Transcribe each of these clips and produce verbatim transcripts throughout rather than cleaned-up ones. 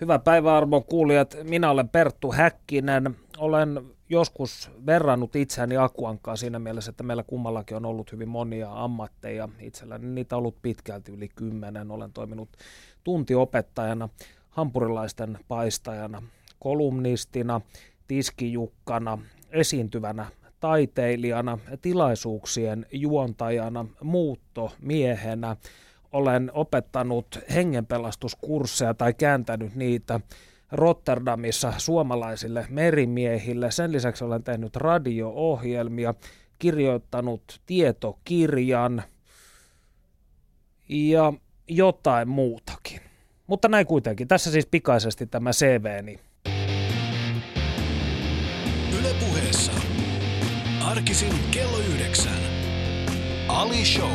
Hyvää päivää arvon kuulijat, minä olen Perttu Häkkinen. Olen joskus verrannut itseäni Aku Ankkaan siinä mielessä, että meillä kummallakin on ollut hyvin monia ammatteja. Itselläni niitä on ollut pitkälti yli kymmenen. Olen toiminut tuntiopettajana, hampurilaisten paistajana, kolumnistina, tiskijukkana, esiintyvänä taiteilijana, tilaisuuksien juontajana, muuttomiehenä. Olen opettanut hengenpelastuskursseja tai kääntänyt niitä Rotterdamissa suomalaisille merimiehille. Sen lisäksi olen tehnyt radio-ohjelmia, kirjoittanut tietokirjan ja jotain muutakin. Mutta näin kuitenkin. Tässä siis pikaisesti tämä C V:ni. Yle Puheessa. Arkisin kello yhdeksän. Ali Show.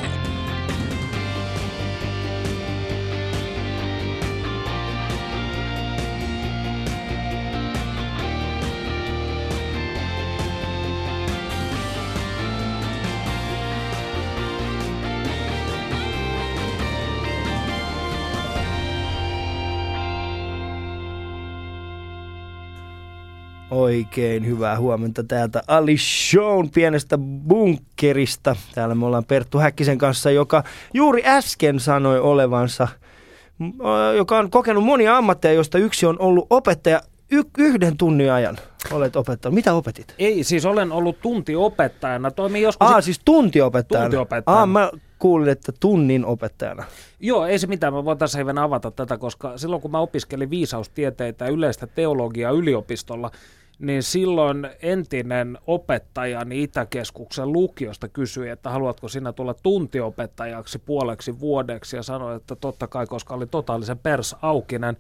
Oikein hyvää huomenta täältä Ali Shown pienestä bunkkerista. Täällä me ollaan Perttu Häkkisen kanssa, joka juuri äsken sanoi olevansa, joka on kokenut monia ammatteja, joista yksi on ollut opettaja y- yhden tunnin ajan. Olet opettanut. Mitä opetit? Ei, siis olen ollut tuntiopettajana. Toimin joskus... Aa, siis tuntiopettajana. Tuntiopettajana. Aa, mä kuulin, että tunnin opettajana. Joo, ei se mitään. Mä voin tässä hieman avata tätä, koska silloin kun mä opiskelin viisaustieteitä ja yleistä teologiaa yliopistolla, niin silloin entinen opettajani Itäkeskuksen lukiosta kysyi, että haluatko sinä tulla tuntiopettajaksi puoleksi vuodeksi, ja sanoi, että totta kai, koska oli totaalisen persaukinen.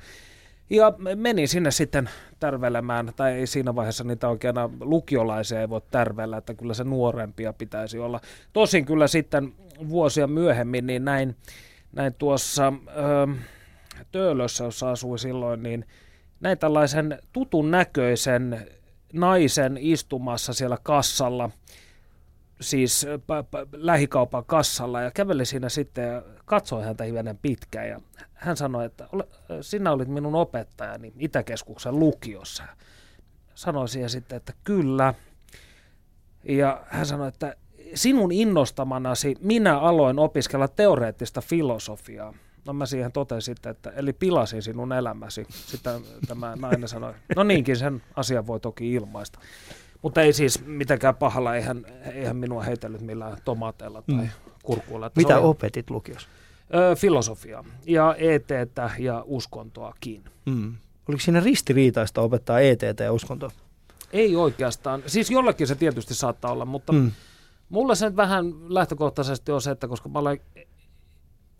Ja meni sinne sitten tärvelemään, tai ei siinä vaiheessa niitä oikeana lukiolaisia ei voi tärvellä, että kyllä se nuorempia pitäisi olla. Tosin kyllä sitten vuosia myöhemmin, niin näin, näin tuossa ö, Töölössä, jossa asui silloin, niin näin tällaisen tutun näköisen naisen istumassa siellä kassalla, siis p- p- lähikaupan kassalla, ja käveli siinä sitten ja katsoi häntä hivenen pitkään. Ja hän sanoi, että sinä olit minun opettajani Itäkeskuksen lukiossa. Sanoi siihen sitten, että kyllä. Ja hän sanoi, että sinun innostamanasi minä aloin opiskella teoreettista filosofiaa. No mä siihen totesin, että eli pilasin sinun elämäsi. Sitten tämä nainen sanoi, no niinkin sen asian voi toki ilmaista. Mutta ei siis mitenkään pahalla, eihän, eihän minua heitellyt millään tomateilla tai mm. kurkuilla. Mitä oli... opetit lukiossa? Öö, filosofiaa ja E T:tä ja uskontoakin. Mm. Oliko siinä ristiriitaista opettaa E T:tä ja uskontoa? Ei oikeastaan. Siis jollakin se tietysti saattaa olla, mutta mm. mulla se vähän lähtökohtaisesti on se, että koska mä olen...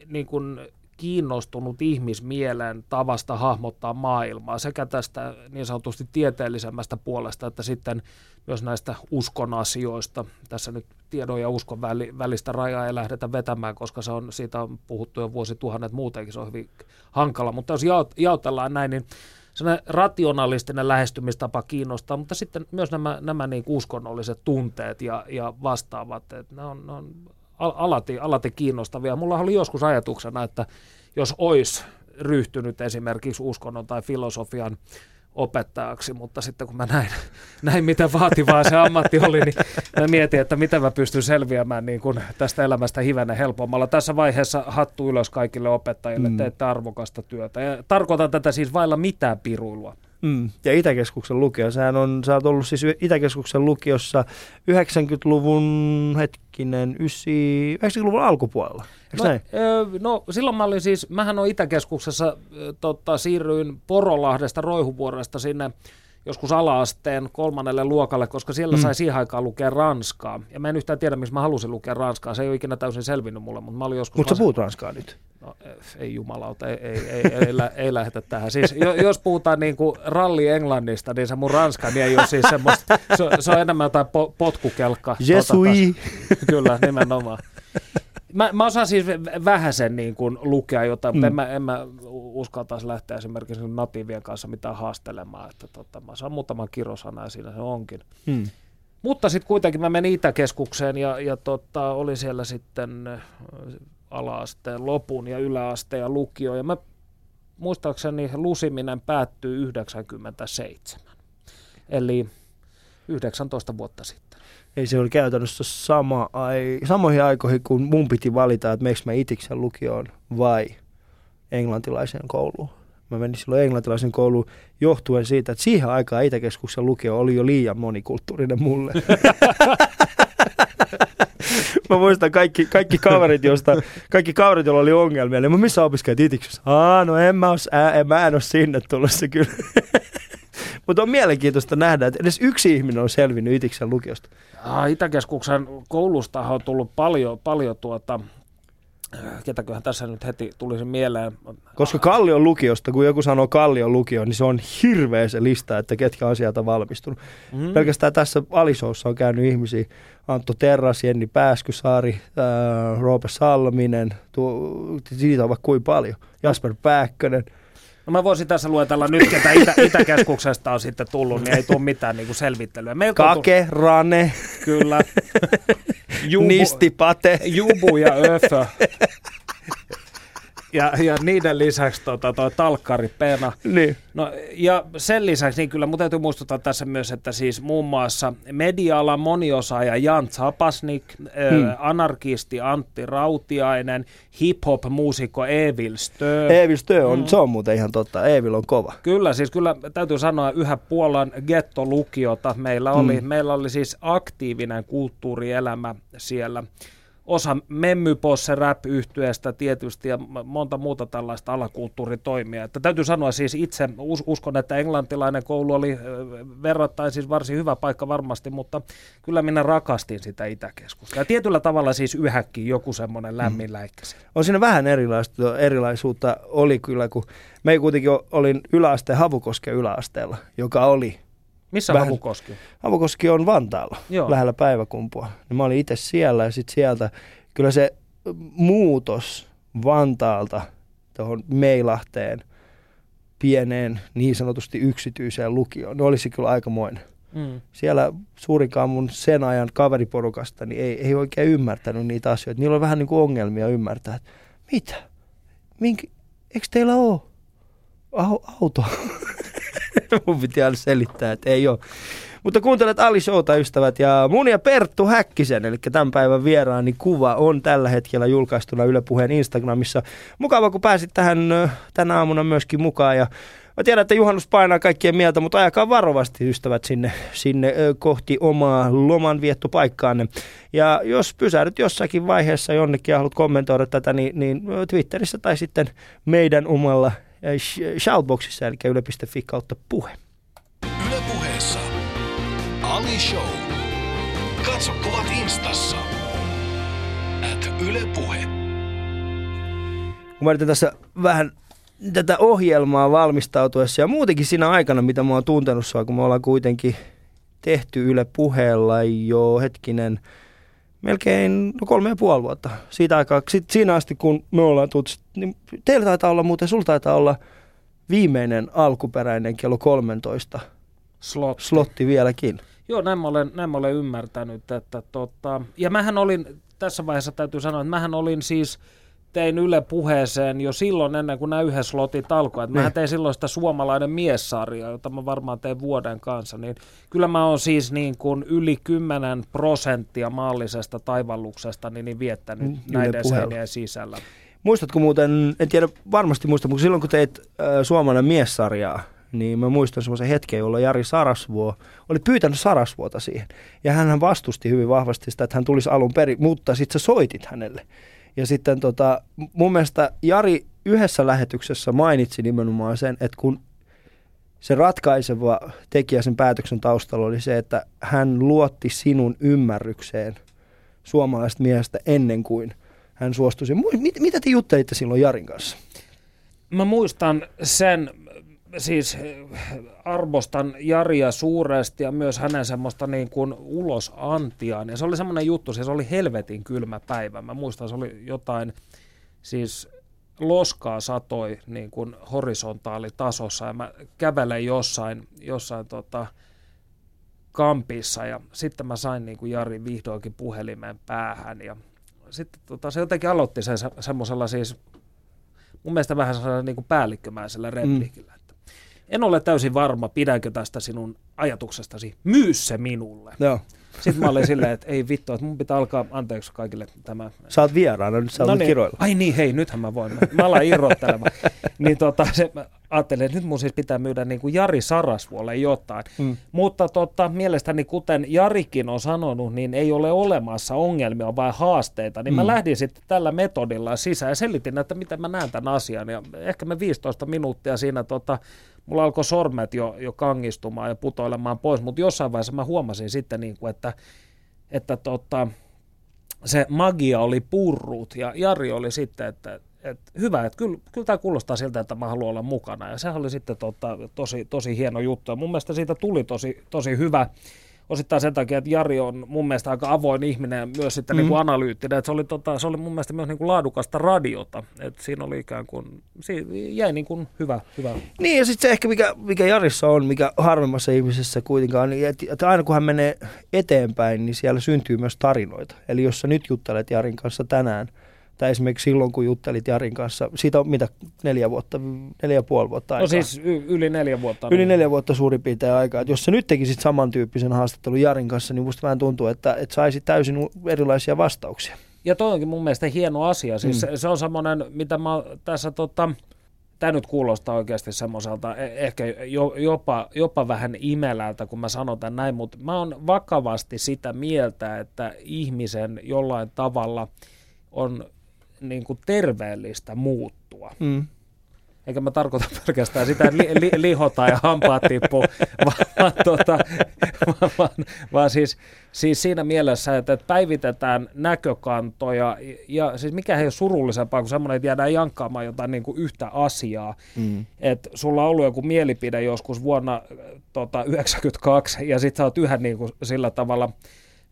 niin kuin kiinnostunut ihmismielen tavasta hahmottaa maailmaa sekä tästä niin sanotusti tieteellisemmästä puolesta, että sitten myös näistä uskon asioista. Tässä nyt tiedon ja uskon välistä rajaa ei lähdetä vetämään, koska se on, siitä on puhuttu jo vuosituhannet muutenkin, se on hyvin hankala. Mutta jos jaotellaan näin, niin sellainen rationalistinen lähestymistapa kiinnostaa, mutta sitten myös nämä, nämä niin kuin uskonnolliset tunteet ja, ja vastaavat, että ne on... Ne on Alati, alati kiinnostavia. Mulla oli joskus ajatuksena, että jos olisi ryhtynyt esimerkiksi uskonnon tai filosofian opettajaksi, mutta sitten kun mä näin, näin mitä vaativaa se ammatti oli, niin mä mietin, että miten mä pystyn selviämään niin kuin tästä elämästä hivenen helpommalla. Tässä vaiheessa hattu ylös kaikille opettajille, mm. teette arvokasta työtä. Ja tarkoitan tätä siis vailla mitään piruilua. Mm. Ja Itäkeskuksen lukio, sähän on, sä oot ollut siis Itäkeskuksen lukiossa yhdeksänkymmentäluvun, hetkinen, ysi, yhdeksänkymmentäluvun alkupuolella, eikö no, näin? Öö, no silloin mä olin siis, mähän on Itäkeskuksessa, tota, siirryin Porolahdesta, Roihuvuoresta sinne joskus ala-asteen kolmannelle luokalle, koska siellä mm. sai siihen aikaan lukea ranskaa. Ja mä en yhtään tiedä, miksi mä halusin lukea ranskaa, se ei ole ikinä täysin selvinnyt mulle, mutta mä olin joskus... Mutta sä puhut ranskaa nyt? No, ei jumalauta, ei, ei, ei, ei, lä- ei lähdetä tähän. Siis, jo, jos puhutaan niin kuin ralli Englannista, niin se mun ranskani niin ei ole siis semmoista, se, se on enemmän jotain po- potkukelkka. Jesui. Kyllä, nimenomaan. Mä, mä osaan siis vähäsen niin kuin lukea jotain, mutta mm. en, mä, en mä uskaltaisi lähteä esimerkiksi natiivien kanssa mitään haastelemaan. Että tota, mä saan muutaman kirosana ja siinä se onkin. Mm. Mutta sitten kuitenkin mä menin Itäkeskukseen ja, ja tota, olin siellä sitten... ala-asteen lopun ja yläasteen ja lukio. Ja mä muistaakseni lusiminen päättyy yhdeksänkymmentäseitsemän, eli yhdeksäntoista vuotta sitten. Ei se oli käytännössä sama ai- samoihin aikoihin, kun mun piti valita, että meneekö mä itiksen lukioon vai englantilaiseen kouluun. Mä menin silloin englantilaisen kouluun johtuen siitä, että siihen aikaan Itäkeskuksen lukio oli jo liian monikulttuurinen mulle. Mä muistan kaikki, kaikki kaverit, josta, kaikki kaverit, joilla oli ongelmia. Mä missä opiskelet itiksessä? Aa, no en mä, os, ää, en, mä en ole sinne tulossa kyllä. Mutta on mielenkiintoista nähdä, että edes yksi ihminen on selvinnyt Itiksen lukiosta. Aa, Itäkeskuksen koulustahan on tullut paljon, paljon tuota... Ketäköhän tässä nyt heti tulisi mieleen. Koska Kallion lukiosta, kun joku sanoo Kallion lukio, niin se on hirveä se lista, että ketkä on sieltä valmistunut. Mm. Pelkästään tässä Ali Showssa on käynyt ihmisiä. Antto Terras, Jenni Pääskysaari, ää, Roope Salminen, tuo, siitä on vaikka kuin paljon. Jasper Pääkkönen. No mä voisin tässä luetella nyt, ketä itä, Itäkeskuksesta on sitten tullut, niin ei tule mitään niin kuin selvittelyä. Meiltä Kake, tullut... Rane. Kyllä. Jubu, Nistipate. Jubu ja Öfö. Ja, ja niiden lisäksi tota, toi Talkkari Pena. Niin. No, ja sen lisäksi, niin kyllä mun täytyy muistuttaa tässä myös, että siis muun muassa media-alan moniosaaja Jan Zabasnik, hmm. ö, anarkisti Antti Rautiainen, hip-hop-muusikko Eevil Stöö. Eevil Stöö on, hmm. se on muuten ihan totta, Eevil on kova. Kyllä, siis kyllä täytyy sanoa yhä Puolan gettolukiota. Meillä oli, hmm. meillä oli siis aktiivinen kulttuurielämä siellä. Osa Memmy Boys rap-yhtyeestä tietysti ja monta muuta tällaista alakulttuuritoimia. Että täytyy sanoa siis itse, us- uskon, että englantilainen koulu oli verrattain siis varsin hyvä paikka varmasti, mutta kyllä minä rakastin sitä Itäkeskusta. Ja tietyllä tavalla siis yhäkin joku semmoinen lämmin läikkäsi. On siinä vähän erilaista, erilaisuutta oli kyllä, kun me kuitenkin olin yläasteen Havukosken yläasteella, joka oli. Missä vähän. Havukoski? Havukoski on Vantaalla, joo, lähellä Päiväkumpua. No mä olin itse siellä ja sitten sieltä. Kyllä se muutos Vantaalta tuohon Meilahteen pieneen niin sanotusti yksityiseen lukioon, no olisi kyllä aikamoinen. Mm. Siellä suurinkaan mun sen ajan kaveriporukasta niin ei, ei oikein ymmärtänyt niitä asioita. Niillä on vähän niin kuin ongelmia ymmärtää, että mitä? Minkä? Eikö teillä ole autoa? Mun piti aina selittää, että ei ole. Mutta kuuntelet Ali Showta, ystävät, ja mun ja Perttu Häkkisen, eli tämän päivän vieraani kuva on tällä hetkellä julkaistuna Yle Puheen Instagramissa. Mukava, kun pääsit tähän tänä aamuna myöskin mukaan, ja mä tiedän, että juhannus painaa kaikkien mieltä, mutta ajakaa varovasti, ystävät, sinne, sinne kohti omaa lomanviettopaikkaanne. Ja jos pysähdyt jossakin vaiheessa jonnekin ja haluat kommentoida tätä, niin, niin Twitterissä tai sitten meidän omalla shoutboxissa, eli yle piste fi kautta puhe. Yle Puheessa Ali Show. Katso kuvat instassa. At Yle Puhe. Kun mä yritän tässä vähän tätä ohjelmaa valmistautuessa ja muutenkin siinä aikana, mitä mä oon tuntenut sua, kun me ollaan kuitenkin tehty Yle Puheella jo hetkinen melkein no kolme ja puoli vuotta siitä aikaa. Sitten siinä asti, kun me ollaan tullut, niin teillä taitaa olla muuten, sulla taitaa olla viimeinen alkuperäinen kello kolmetoista slotti, slotti vieläkin. Joo, näin mä olen, näin mä olen ymmärtänyt. Että tota, ja mähän olin, tässä vaiheessa täytyy sanoa, että mähän olin siis, tein Yle Puheeseen jo silloin ennen kuin nämä yhden slotit alkoi. Mä tein silloin sitä Suomalainen mies-sarjaa, jota mä varmaan tein vuoden kanssa. Niin kyllä mä oon siis niin kuin yli kymmenen prosenttia maallisesta taivalluksesta niin viettänyt Yle näiden seinien sisällä. Muistatko muuten, en tiedä varmasti muista, mutta silloin kun teit äh, Suomalainen mies-sarjaa, niin mä muistan semmoisen hetken, jolloin Jari Sarasvuo oli pyytänyt Sarasvuota siihen. Ja hän vastusti hyvin vahvasti sitä, että hän tulisi alun perin, mutta sitten sä soitit hänelle. Ja sitten tota, mun mielestä Jari yhdessä lähetyksessä mainitsi nimenomaan sen, että kun se ratkaiseva tekijä sen päätöksen taustalla oli se, että hän luotti sinun ymmärrykseen suomalaisesta miehestä ennen kuin hän suostui. Mit, mitä te juttelitte silloin Jarin kanssa? Mä muistan sen, siis arvostan Jaria suuresti ja myös hänen semmoista niin kuin ulosantiaan. Ja se oli semmoinen juttu, siis oli helvetin kylmä päivä. Mä muistan, se oli jotain, siis loskaa satoi niin kuin horisontaalitasossa. Ja mä kävelen jossain, jossain tota kampissa ja sitten mä sain niin kuin Jari vihdoinkin puhelimen päähän. Ja sitten tota, se jotenkin aloitti sen semmoisella siis... mun mielestä vähän sellaisella niin kuin päällikkömäisellä repliikillä. Mm. En ole täysin varma, pidänkö tästä sinun ajatuksestasi, myy se minulle. Joo. Sitten mä olin silleen, että ei vittu, että mun pitää alkaa, anteeksi kaikille tämä. Sä oot vieraana, nyt sä olet kiroilla. Ai niin, hei, nythän mä voin. Mä alan irrottelemaan. Niin tota, se, mä ajattelin, että nyt mun siis pitää myydä niin kuin Jari Sarasvuolle jotain. Mm. Mutta tota, mielestäni, kuten Jarikin on sanonut, niin ei ole olemassa ongelmia, vaan haasteita. Niin mm. mä lähdin sitten tällä metodilla sisään ja selitin, että miten mä näen tämän asian. Ja ehkä me viisitoista minuuttia siinä tota... Mulla alkoi sormet jo, jo kangistumaan ja putoilemaan pois, mutta jossain vaiheessa mä huomasin sitten, niin kuin, että, että tota, se magia oli purrut ja Jari oli sitten, että, että hyvä, että kyllä, kyllä tämä kuulostaa siltä, että mä haluan olla mukana. Ja sehän oli sitten tota, tosi, tosi hieno juttu ja mun mielestä siitä tuli tosi, tosi hyvä. Osittain sen takia, että Jari on mun mielestä aika avoin ihminen ja myös sitten mm-hmm. niin kuin analyyttinen. Että se, oli tota, se oli mun mielestä myös niin kuin laadukasta radiota. Että siinä oli ikään kuin, jäi niin kuin hyvä, hyvä. Niin ja sitten se ehkä, mikä, mikä Jarissa on, mikä harvemmassa ihmisessä kuitenkaan, niin että aina kun hän menee eteenpäin, niin siellä syntyy myös tarinoita. Eli jos sä nyt juttelet Jarin kanssa tänään, tai esimerkiksi silloin, kun juttelit Jarin kanssa, siitä on mitä, neljä vuotta, neljä ja puoli vuotta aikaa. No siis y- yli neljä vuotta. Yli neljä vuotta suurin piirtein aikaa. Et jos sä nyt tekisit samantyyppisen haastattelun Jarin kanssa, niin musta vähän tuntuu, että et saisit täysin erilaisia vastauksia. Ja toi onkin mun mielestä hieno asia. Siis mm. se, se on semmoinen, mitä mä tässä... Tota, tämä nyt kuulostaa oikeasti semmoiselta, ehkä jopa, jopa vähän imelältä, kun mä sanon tämän näin, mutta mä oon vakavasti sitä mieltä, että ihmisen jollain tavalla on... niin kuin terveellistä muuttua. Mm. Eikä mä tarkoita pelkästään sitä, että li, li, lihotaan ja hampaat tippuu, vaan, tuota, vaan, vaan, vaan siis, siis siinä mielessä, että päivitetään näkökantoja, ja siis mikä ei ole surullisempaa kuin semmoinen, että jäädään jankkaamaan jotain niin kuin yhtä asiaa. Mm. Että sulla on ollut joku mielipide joskus vuonna tota, yhdeksänkymmentäkaksi, ja sit sä oot yhä niin kuin sillä tavalla...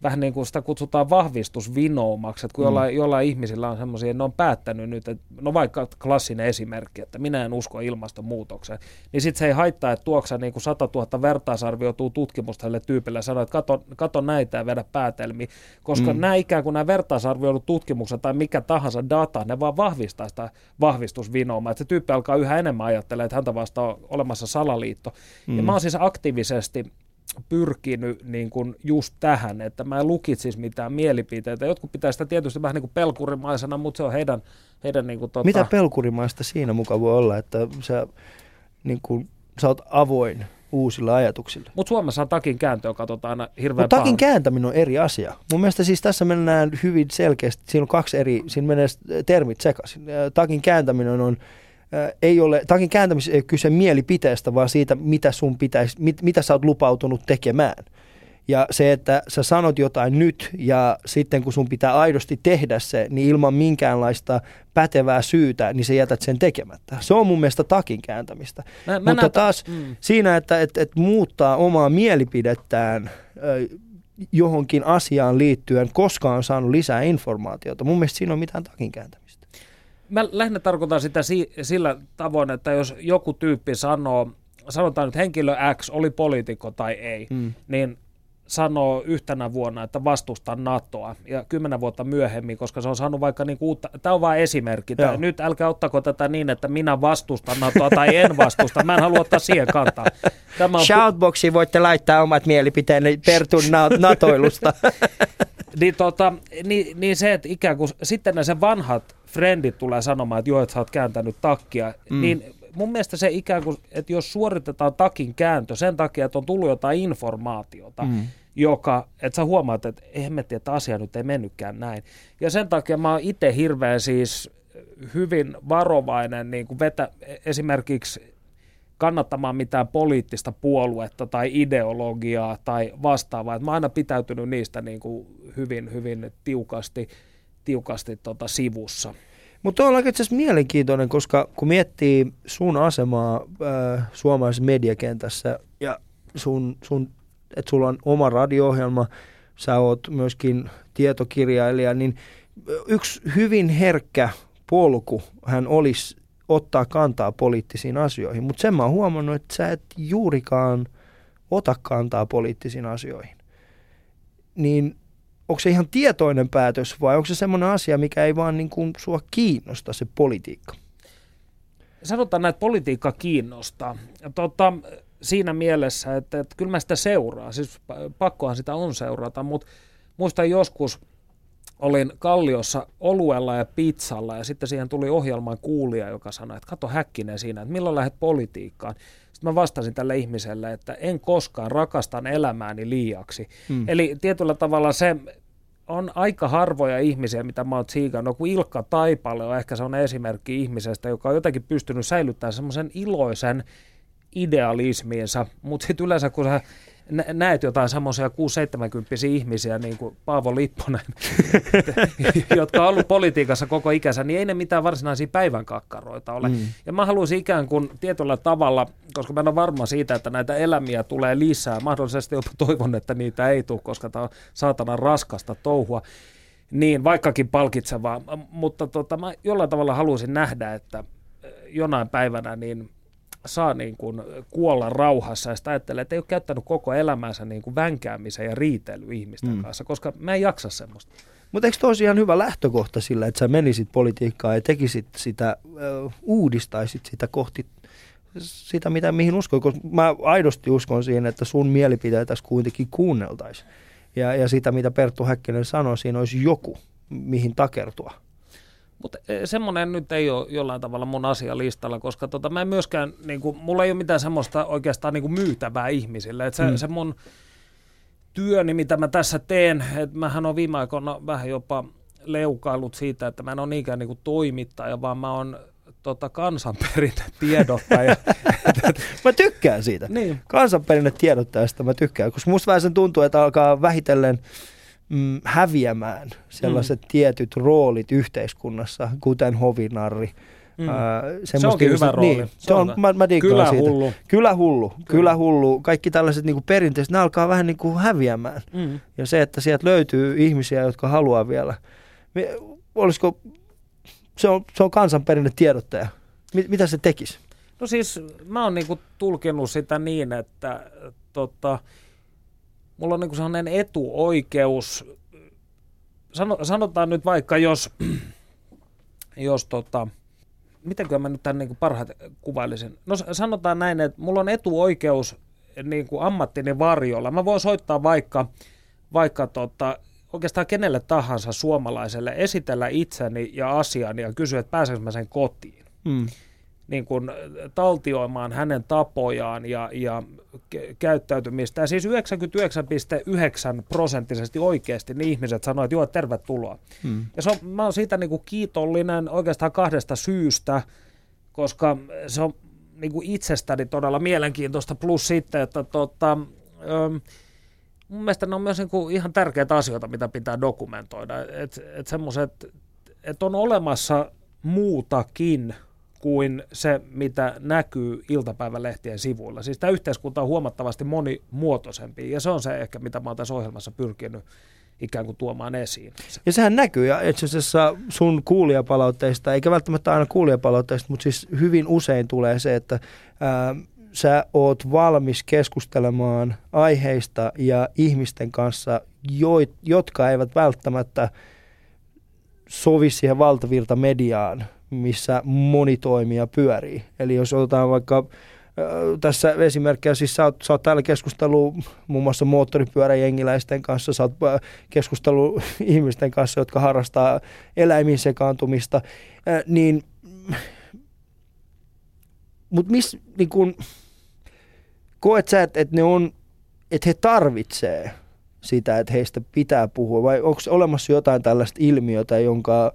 Vähän niin kuin sitä kutsutaan vahvistusvinoumaksi, että kun mm. jollain, jollain ihmisillä on semmoisia, ne on päättänyt nyt, että, no vaikka klassinen esimerkki, että minä en usko ilmastonmuutokseen, niin sitten se ei haittaa, että tuoksa niin kuin sata tuhatta vertaisarvioituu tutkimusta tälle tyypille ja sanoo, että kato, kato näitä ja vedä päätelmiä, koska mm. nämä ikään kuin nämä vertaisarvioidut tutkimukset tai mikä tahansa data, ne vaan vahvistaa sitä vahvistusvinoumaa, että se tyyppi alkaa yhä enemmän ajattelemaan, että häntä vasta on olemassa salaliitto. Mm. Ja mä oon siis aktiivisesti... pyrkinyt niin kuin just tähän, että mä en lukitsisi mitään mielipiteitä. Jotkut pitää sitä tietysti vähän niin kuin pelkurimaisena, mutta se on heidän... heidän niin kuin tota... Mitä pelkurimaista siinä mukaan voi olla, että sä, niin kuin, sä oot avoin uusilla ajatuksilla? Mutta Suomessa on takin kääntöä, katsotaan aina hirveän no, takin pahoin. Kääntäminen on eri asia. Mun mielestä siis tässä mennään hyvin selkeästi, siinä on kaksi eri, siinä menee termit sekaisin. Takin kääntäminen on... Ei ole, takin kääntämisessä ei ole kyse mielipiteestä, vaan siitä, mitä sun pitäisi, mit, mitä sä oot lupautunut tekemään. Ja se, että sä sanot jotain nyt ja sitten kun sun pitää aidosti tehdä se, niin ilman minkäänlaista pätevää syytä, niin sä jätät sen tekemättä. Se on mun mielestä takin kääntämistä. Mä, mä Mutta näytä. taas mm. siinä, että et, et muuttaa omaa mielipidettään johonkin asiaan liittyen, koska on saanut lisää informaatiota. Mun mielestä siinä on mitään takin kääntämistä. Mä lähinnä tarkoitan sitä si- sillä tavoin, että jos joku tyyppi sanoo, sanotaan nyt henkilö X, oli poliitikko tai ei, mm. niin sanoo yhtenä vuonna, että vastustaa NATOa ja kymmenen vuotta myöhemmin, koska se on saanut vaikka niin uutta, tämä on vain esimerkki, tää, nyt älkää ottako tätä niin, että minä vastustan NATOa tai en vastusta, mä en halua ottaa siihen kantaa. On... Shoutboxiin voitte laittaa omat mielipiteenne Pertun NATOilusta. Niin, tota, niin, niin se, että ikään kuin sitten ne sen vanhat frendit tulee sanomaan, että joo, että sä oot kääntänyt takkia, mm. niin mun mielestä se ikään kuin, että jos suoritetaan takin kääntö sen takia, että on tullut jotain informaatiota, mm. joka, että sä huomaat, että hemmetti, että asia nyt ei mennytkään näin. Ja sen takia mä oon itse hirveän siis hyvin varovainen niin kuin vetä esimerkiksi kannattamaan mitään poliittista puoluetta tai ideologiaa tai vastaavaa. Et mä oon aina pitäytynyt niistä niin kuin hyvin, hyvin tiukasti, tiukasti tota sivussa. Mutta on aika itse asiassa mielenkiintoinen, koska kun miettii sun asemaa äh, suomalaisessa mediakentässä ja sun, sun, että sulla on oma radio-ohjelma, sä oot myöskin tietokirjailija, niin yksi hyvin herkkä polku hän olisi ottaa kantaa poliittisiin asioihin, mutta sen mä oon huomannut, että sä et juurikaan ota kantaa poliittisiin asioihin. Niin onko se ihan tietoinen päätös vai onko se semmoinen asia, mikä ei vaan niin kuin sua kiinnosta se politiikka? sanotaan näin, että politiikka kiinnostaa. Tota, siinä mielessä, että, että kyllä mä sitä seuraa, siis pakkohan sitä on seurata, mutta muistan joskus olin Kalliossa oluella ja pizzalla ja sitten siihen tuli ohjelman kuulija, joka sanoi, että kato Häkkinen siinä, että milloin lähdet politiikkaan. Sitten mä vastasin tälle ihmiselle, että en koskaan, rakastan elämääni liiaksi. Mm. Eli tietyllä tavalla se on aika harvoja ihmisiä, mitä mä oon tsiikannut, kun Ilkka Taipale on ehkä sellainen esimerkki ihmisestä, joka on jotenkin pystynyt säilyttämään semmoisen iloisen idealismiinsa, mutta sitten yleensä kun sä näet jotain semmoisia kuusi seitsemänkymppisiä ihmisiä, niin kuin Paavo Lipponen, jotka on ollut politiikassa koko ikänsä, niin ei ne mitään varsinaisia päivänkakkaroita ole. Mm. Ja mä haluaisin ikään kuin tietyllä tavalla, koska mä en ole varma siitä, että näitä elämiä tulee lisää, mahdollisesti jopa toivon, että niitä ei tule, koska tämä on saatanan raskasta touhua, niin vaikkakin palkitsevaa, mutta tota, mä jollain tavalla haluaisin nähdä, että jonain päivänä niin saa niin kuin kuolla rauhassa ja sitä ajattelee, että ei ole käyttänyt koko elämänsä niin kuin vänkäämisen ja riitely ihmisten mm. kanssa, koska mä en jaksa semmoista. Mutta eikö toisi ihan hyvä lähtökohta sillä, että sä menisit politiikkaan ja tekisit sitä, uh, uudistaisit sitä kohti sitä, mitä, mihin uskon, koska mä aidosti uskon siihen, että sun mielipiteitä tässä kuitenkin kuunneltaisiin. Ja, ja sitä, mitä Perttu Häkkinen sanoi, siinä olisi joku, mihin takertua. Mutta semmoinen nyt ei ole jollain tavalla mun asialistalla, koska tota, mä en myöskään, niin kun, mulla ei ole mitään semmoista oikeastaan niin kun myytävää ihmisille. Et se, mm. se mun työni, mitä mä tässä teen, että mähän on viime aikoina vähän jopa leukaillut siitä, että mä en ole niinkään niin kun toimittaja, vaan mä oon tota, kansanperinnetiedottaja. Mä tykkään siitä. Niin. Kansanperinnetiedottajasta mä tykkään, koska musta vähän sen tuntuu, että alkaa vähitellen Mm, häviämään sellaiset mm. tietyt roolit yhteiskunnassa, kuten hovinarri. Mm. Äh, se onkin hyvä rooli. Niin, se on, mä, mä kylähullu. Kylähullu, kylähullu. Kaikki tällaiset niin kuin perinteiset, ne alkaa vähän niin kuin häviämään. Mm. Ja se, että sieltä löytyy ihmisiä, jotka haluaa vielä. Me, olisiko, se on, se on kansanperinnetiedottaja. Mit, mitä se tekisi? No siis mä oon niin kuin tulkinut sitä niin, että tota, mulla on niin kuin sellainen etuoikeus. Sano, sanotaan nyt vaikka, jos, jos tota, mitenköhän mä nyt tämän niin kuin parhaiten kuvailisin. No sanotaan näin, että mulla on etuoikeus niin kuin ammattini varjolla. Mä voin soittaa vaikka, vaikka tota, oikeastaan kenelle tahansa suomalaiselle, esitellä itseni ja asiani ja kysyä, että pääsenkö mä sen kotiin. Mm. Niin kuin taltioimaan hänen tapojaan ja, ja käyttäytymistä. Ja siis yhdeksänkymmentäyhdeksän pilkku yhdeksän prosenttisesti oikeasti niin ihmiset sanoo, että joo, tervetuloa. Hmm. Ja se on, mä oon siitä niin kuin kiitollinen oikeastaan kahdesta syystä, koska se on niin kuin itsestäni todella mielenkiintoista. Plus sitten, että tota, öö, mun mielestä ne on myös niin kuin ihan tärkeitä asioita, mitä pitää dokumentoida. Että et semmoiset, että on olemassa muutakin kuin se, mitä näkyy iltapäivälehtien sivuilla. Siis tämä yhteiskunta on huomattavasti monimuotoisempi, ja se on se ehkä, mitä mä oon tässä ohjelmassa pyrkinyt ikään kuin tuomaan esiin. Ja sehän näkyy, ja itse asiassa sun kuulijapalautteista, eikä välttämättä aina kuulijapalautteista, mutta siis hyvin usein tulee se, että ää, sä oot valmis keskustelemaan aiheista ja ihmisten kanssa, jo, jotka eivät välttämättä sovi siihen valtavirta mediaan, missä moni toimija pyörii. Eli jos otetaan vaikka äh, tässä esimerkkejä, siis sä oot, sä oot täällä keskustellut muun muassa moottoripyöräjengiläisten kanssa, sä oot keskustellut ihmisten kanssa, jotka harrastaa eläimiin sekaantumista, äh, niin mutta missä niin kun koet sä, että et ne on, että he tarvitsee sitä, että heistä pitää puhua, vai onko olemassa jotain tällaista ilmiötä, jonka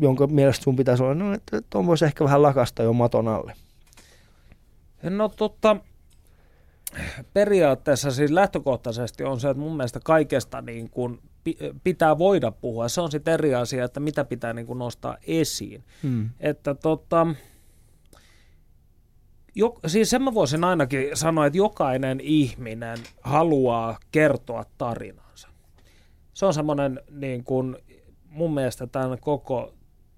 jonka mielestä sun pitäisi olla, no, että tuon voisi ehkä vähän lakasta jo maton alle? No tota, periaatteessa siis lähtökohtaisesti on se, että mun mielestä kaikesta niin kuin pitää voida puhua. Se on sitten eri asia, että mitä pitää niin kuin nostaa esiin. Hmm. Että tota, jo, siis sen mä voisin ainakin sanoa, että jokainen ihminen haluaa kertoa tarinansa. Se on semmoinen niin kuin mun mielestä tämän koko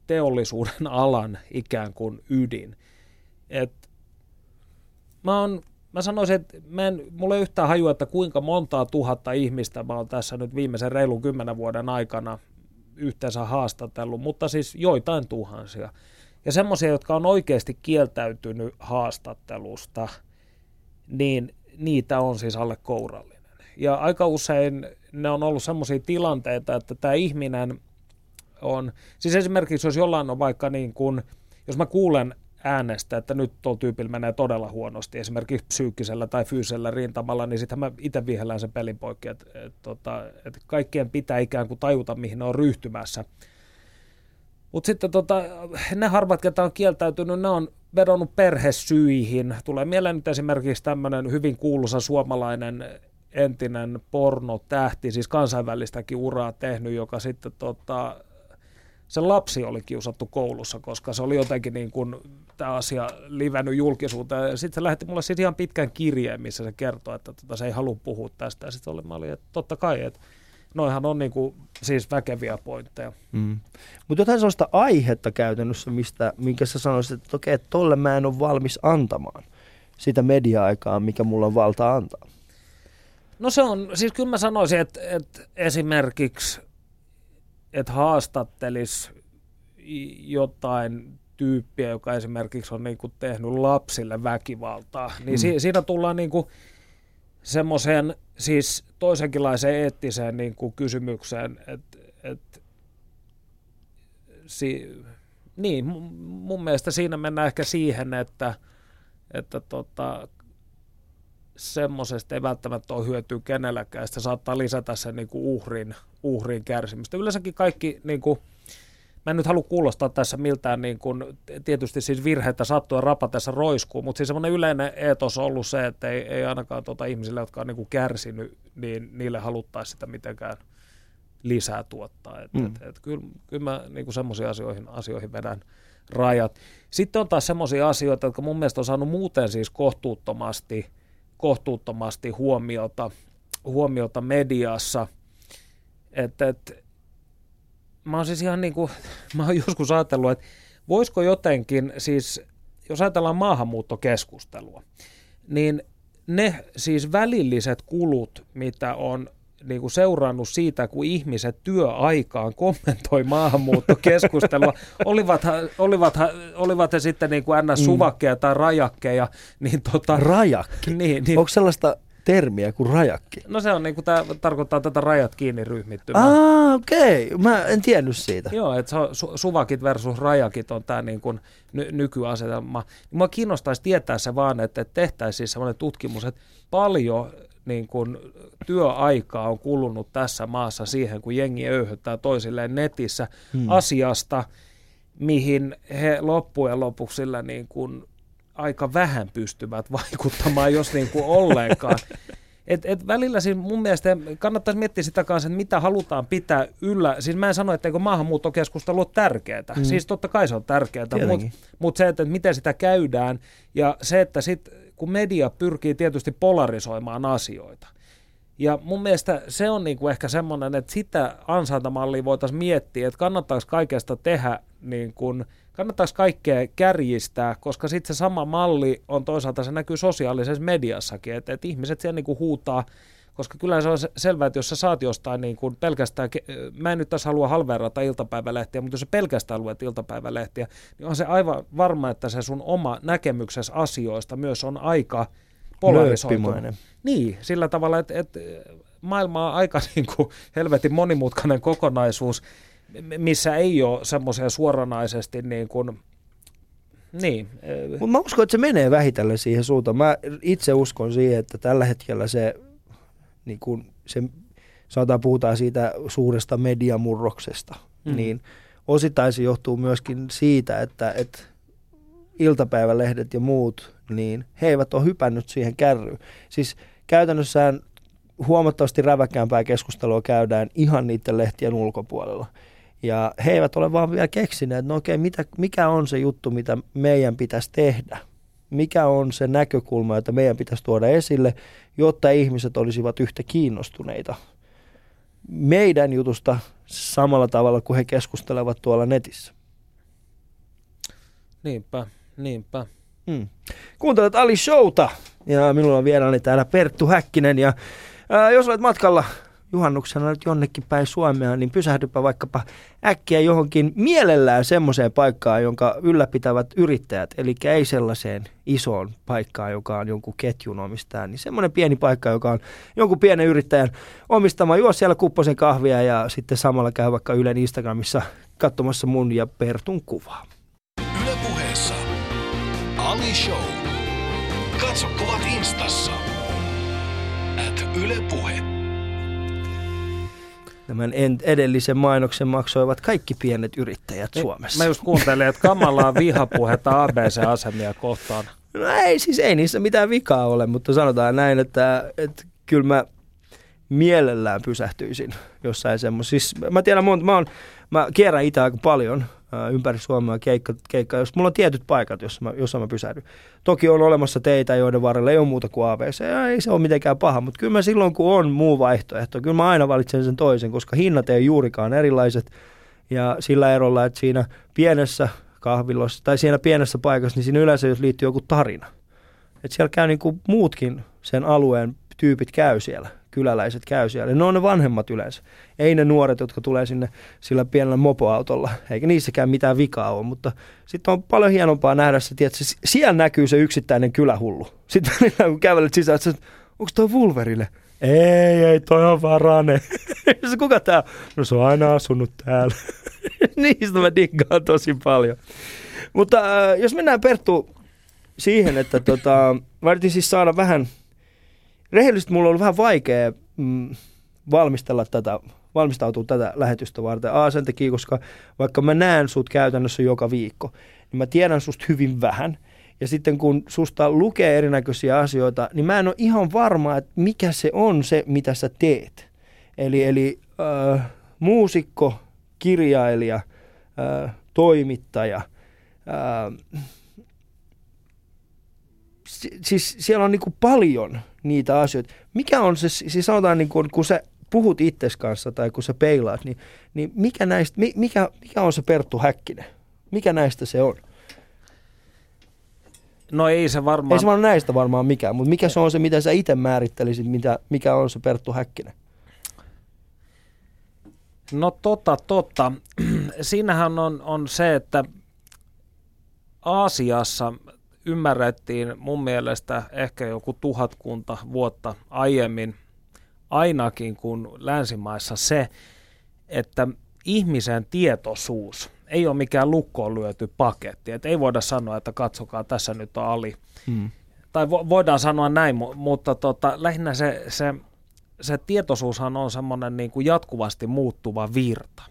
teollisuuden alan ikään kuin ydin. Et mä, on, mä sanoisin, että mä en, mulla ei yhtään hajua, että kuinka montaa tuhatta ihmistä mä oon tässä nyt viimeisen reilun kymmenen vuoden aikana yhteensä haastatellut, mutta siis joitain tuhansia. Ja semmoisia, jotka on oikeasti kieltäytynyt haastattelusta, niin niitä on siis alle kourallinen. Ja aika usein ne on ollut semmoisia tilanteita, että tämä ihminen on, siis esimerkiksi jos jollain on vaikka niin kuin, jos mä kuulen äänestä, että nyt tuolla tyypillä menee todella huonosti, esimerkiksi psyykkisellä tai fyysisellä rintamalla, niin sitten mä itse vihellään sen pelin poikki, että, että, että kaikkien pitää ikään kuin tajuta, mihin ne on ryhtymässä. Mutta sitten tota, ne harvat, ketä on kieltäytynyt, ne on vedonnut perhesyihin. Tulee mieleen nyt esimerkiksi tämmöinen hyvin kuuluisa suomalainen entinen pornotähti, siis kansainvälistäkin uraa tehnyt, joka sitten tota, sen lapsi oli kiusattu koulussa, koska se oli jotenkin niin kuin tämä asia livännyt julkisuuteen. Sitten se lähetti mulle siis ihan pitkän kirjeen, missä se kertoi, että tota, se ei halua puhua tästä. Sitten oli, mä olin, että totta kai, että noihan on niinku, siis väkeviä pointteja. Mm. Mutta jotain sellaista aihetta käytännössä, mistä, minkä sä sanoisit, että okei, okay, tolle mä en ole valmis antamaan sitä media-aikaa, mikä mulla on valta antaa. No se on, siis kyllä mä sanoisin, että, että esimerkiksi, että haastattelis jotain tyyppiä, joka esimerkiksi on niinku tehnyt lapsille väkivaltaa, niin mm. si- siinä tullaan niinku semmoiseen siis toisenkinlaiseen eettiseen niin kuin kysymykseen, että et, si, niin, mun mielestä siinä mennään ehkä siihen, että, että tota, semmoisesta ei välttämättä ole hyötyä kenelläkään, sitä saattaa lisätä sen niin kuin uhrin, uhrin kärsimistä. Yleensäkin kaikki, niin kuin, mä en nyt halua kuulostaa tässä miltään, niin kuin, tietysti siis virheitä sattua rapatessa roiskuu, mutta siis semmoinen yleinen eetos on ollut se, että ei, ei ainakaan tuota ihmisille, jotka on niin kuin kärsinyt, niin niille haluttaisi sitä mitenkään lisää tuottaa. Et, mm. et, et, kyllä, kyllä mä niin kuin semmoisiin asioihin, asioihin vedän rajat. Sitten on taas semmoisia asioita, jotka mun mielestä on saanut muuten siis kohtuuttomasti, kohtuuttomasti huomiota, huomiota mediassa, että et, Mä oon siis ihan niin kuin, mä oon joskus ajatellut, että voisiko jotenkin, siis jos ajatellaan maahanmuuttokeskustelua, niin ne siis välilliset kulut, mitä on niin kuin seurannut siitä, kun ihmiset työaikaan kommentoi maahanmuuttokeskustelua, olivathan, olivathan, olivat he sitten niin kuin än äs-suvakkeja mm. tai rajakkeja. Niin tota, rajakki? Niin, niin, onko sellaista termiä kuin rajakki? No se on niin kuin tämä tarkoittaa tätä rajat kiinni ryhmittymää. Ah, okei. Okay. Mä en tiennyt siitä. Joo, että su- suvakit versus rajakit on tämä niin kuin ny- nykyasetelma. Mua kiinnostaisi tietää se vaan, että tehtäisiin sellainen tutkimus, että paljon niin kuin työaikaa on kulunut tässä maassa siihen, kun jengi öyhöttää toisilleen netissä hmm. asiasta, mihin he loppujen lopuksi sillä niin kuin aika vähän pystyvät vaikuttamaan, jos niin kuin ollenkaan. Et, et välillä siis mun mielestä kannattaisi miettiä sitä kanssa, että mitä halutaan pitää yllä. Siis mä en sano, että eikö maahanmuuttokeskustelu ole tärkeää. Mm. Siis totta kai se on tärkeää, mutta mut se, että, että miten sitä käydään ja se, että sit, kun media pyrkii tietysti polarisoimaan asioita. Ja mun mielestä se on niin kuin ehkä semmoinen, että sitä ansaintamallia voitaisiin miettiä, että kannattaisi kaikesta tehdä niin kuin kannattaisi kaikkea kärjistää, koska sitten se sama malli on toisaalta, se näkyy sosiaalisessa mediassakin, että et ihmiset siellä niinku huutaa, koska kyllä se on selvää, että jos sä saat jostain niinku pelkästään, mä en nyt tässä halua halveerata iltapäivälehtiä, mutta jos sä pelkästään luet iltapäivälehtiä, niin on se aivan varma, että se sun oma näkemyksesi asioista myös on aika polarisoitunut. Niin, sillä tavalla, että et maailma on aika niinku helvetin monimutkainen kokonaisuus, missä ei ole semmoisia suoranaisesti niin kuin, niin. Mutta mä uskon, että se menee vähitellen siihen suuntaan. Mä itse uskon siihen, että tällä hetkellä se, niin kuin se sanotaan, puhutaan siitä suuresta mediamurroksesta, mm. niin osittain se johtuu myöskin siitä, että, että iltapäivälehdet ja muut, niin he eivät ole hypännyt siihen kärryyn. Siis käytännössään huomattavasti räväkkäämpää keskustelua käydään ihan niiden lehtien ulkopuolella. Ja he eivät ole vaan vielä keksineet, että no okei, mitä, mikä on se juttu, mitä meidän pitäisi tehdä? Mikä on se näkökulma, jota meidän pitäisi tuoda esille, jotta ihmiset olisivat yhtä kiinnostuneita meidän jutusta samalla tavalla kuin he keskustelevat tuolla netissä? Niinpä, niinpä. Hmm. Kuuntelet Ali Showta ja minulla on vieraani täällä Perttu Häkkinen ja ää, jos olet matkalla juhannuksena nyt jonnekin päin Suomea, niin pysähdypä vaikkapa äkkiä johonkin mielellään semmoiseen paikkaan, jonka ylläpitävät yrittäjät, eli ei sellaiseen isoon paikkaan, joka on jonkun ketjun omistaja, niin semmoinen pieni paikka, joka on jonkun pienen yrittäjän omistama. Juo siellä kupposen kahvia ja sitten samalla käy vaikka Ylen Instagramissa katsomassa mun ja Pertun kuvaa. Yle Puheessa Ali Show. Katso kuvat Instassa. At Yle Puhe. Tämän edellisen mainoksen maksoivat kaikki pienet yrittäjät ei, Suomessa. Mä just kuuntelin, että kamalaa vihapuhetta A B C-asemia kohtaan. No ei, siis ei niissä mitään vikaa ole, mutta sanotaan näin, että, että kyllä mä mielellään pysähtyisin jossain semmoisessa. Siis mä tiedän monta, mä, mä kierrän itse aika paljon ympäri Suomea keikka, keikka, jos mulla on tietyt paikat, jossa mä, jossa mä pysähdyn. Toki on olemassa teitä, joiden varrella ei ole muuta kuin A B C, ei se ole mitenkään paha, mutta kyllä mä silloin, kun on muu vaihtoehto, kyllä mä aina valitsen sen toisen, koska hinnat ei juurikaan erilaiset, ja sillä erolla, että siinä pienessä kahvilassa tai siinä pienessä paikassa, niin siinä yleensä jos liittyy joku tarina. Että siellä käy niin kuin muutkin sen alueen tyypit käy siellä. Kyläläiset käy siellä. Ne on ne vanhemmat yleensä. Ei ne nuoret, jotka tulee sinne sillä pienellä mopoautolla. Eikä niissäkään mitään vikaa ole, mutta sitten on paljon hienompaa nähdä se, tietysti, siellä näkyy se yksittäinen kylähullu. Sitten kun kävelet sisään, että onko toi Wolverine? Ei, ei, toi on Varane. Kuka tää on? No se on aina asunut täällä. Niistä mä diggaan tosi paljon. Mutta äh, jos mennään Perttu siihen, että tota, vartin siis saada vähän... Rehellisesti mulla on ollut vähän vaikea mm, valmistella tätä, valmistautua tätä lähetystä varten. A, sen takia, koska vaikka mä näen sut käytännössä joka viikko, niin mä tiedän susta hyvin vähän. Ja sitten kun susta lukee erinäköisiä asioita, niin mä en ole ihan varma, että mikä se on se, mitä sä teet. Eli, eli äh, muusikko, kirjailija, äh, toimittaja... Äh, Siis siellä on niin kuin paljon niitä asioita. Mikä on se, siis sanotaan niin kuin, kun sä puhut itsesi kanssa tai kun sä peilaat, niin, niin mikä, näistä, mikä, mikä on se Perttu Häkkinen? Mikä näistä se on? No ei se varmaan. Ei se vaan näistä varmaan mikään, mutta mikä se on se, mitä sä itse määrittelisit, mitä, mikä on se Perttu Häkkinen? No tota, tota. Siinähän on, on se, että Aasiassa... Ymmärrettiin mun mielestä ehkä joku tuhatkunta vuotta aiemmin, ainakin kuin länsimaissa se, että ihmisen tietoisuus ei ole mikään lukkoon lyöty paketti. Et ei voida sanoa, että katsokaa, tässä nyt on Ali. Hmm. Tai vo- voidaan sanoa näin, mutta tota, lähinnä se, se, se tietoisuushan on semmoinen niin kuin jatkuvasti muuttuva virta.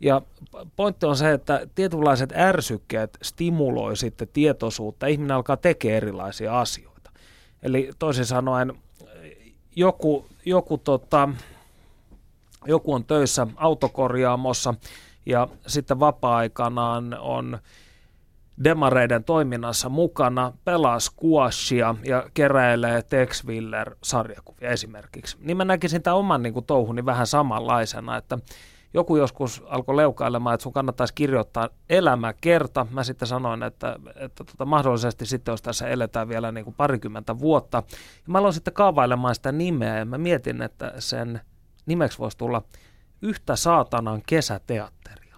Ja pointti on se, että tietynlaiset ärsykkeet stimuloi sitten tietoisuutta. Ihminen alkaa tekemään erilaisia asioita. Eli toisin sanoen joku, joku, tota, joku on töissä autokorjaamossa ja sitten vapaa-aikanaan on demareiden toiminnassa mukana, pelaa squashia ja keräilee Tex Willer-sarjakuvia esimerkiksi. Niin mä näkisin tämän oman niin kuin touhuni vähän samanlaisena, että joku joskus alkoi leukailemaan, että sun kannattaisi kirjoittaa elämäkerta. Mä sitten sanoin, että, että tota, mahdollisesti sitten, jos tässä eletään vielä niin kuin parikymmentä vuotta. Ja mä aloin sitten kaavailemaan sitä nimeä ja mä mietin, että sen nimeksi voisi tulla Yhtä saatanan kesäteatteria.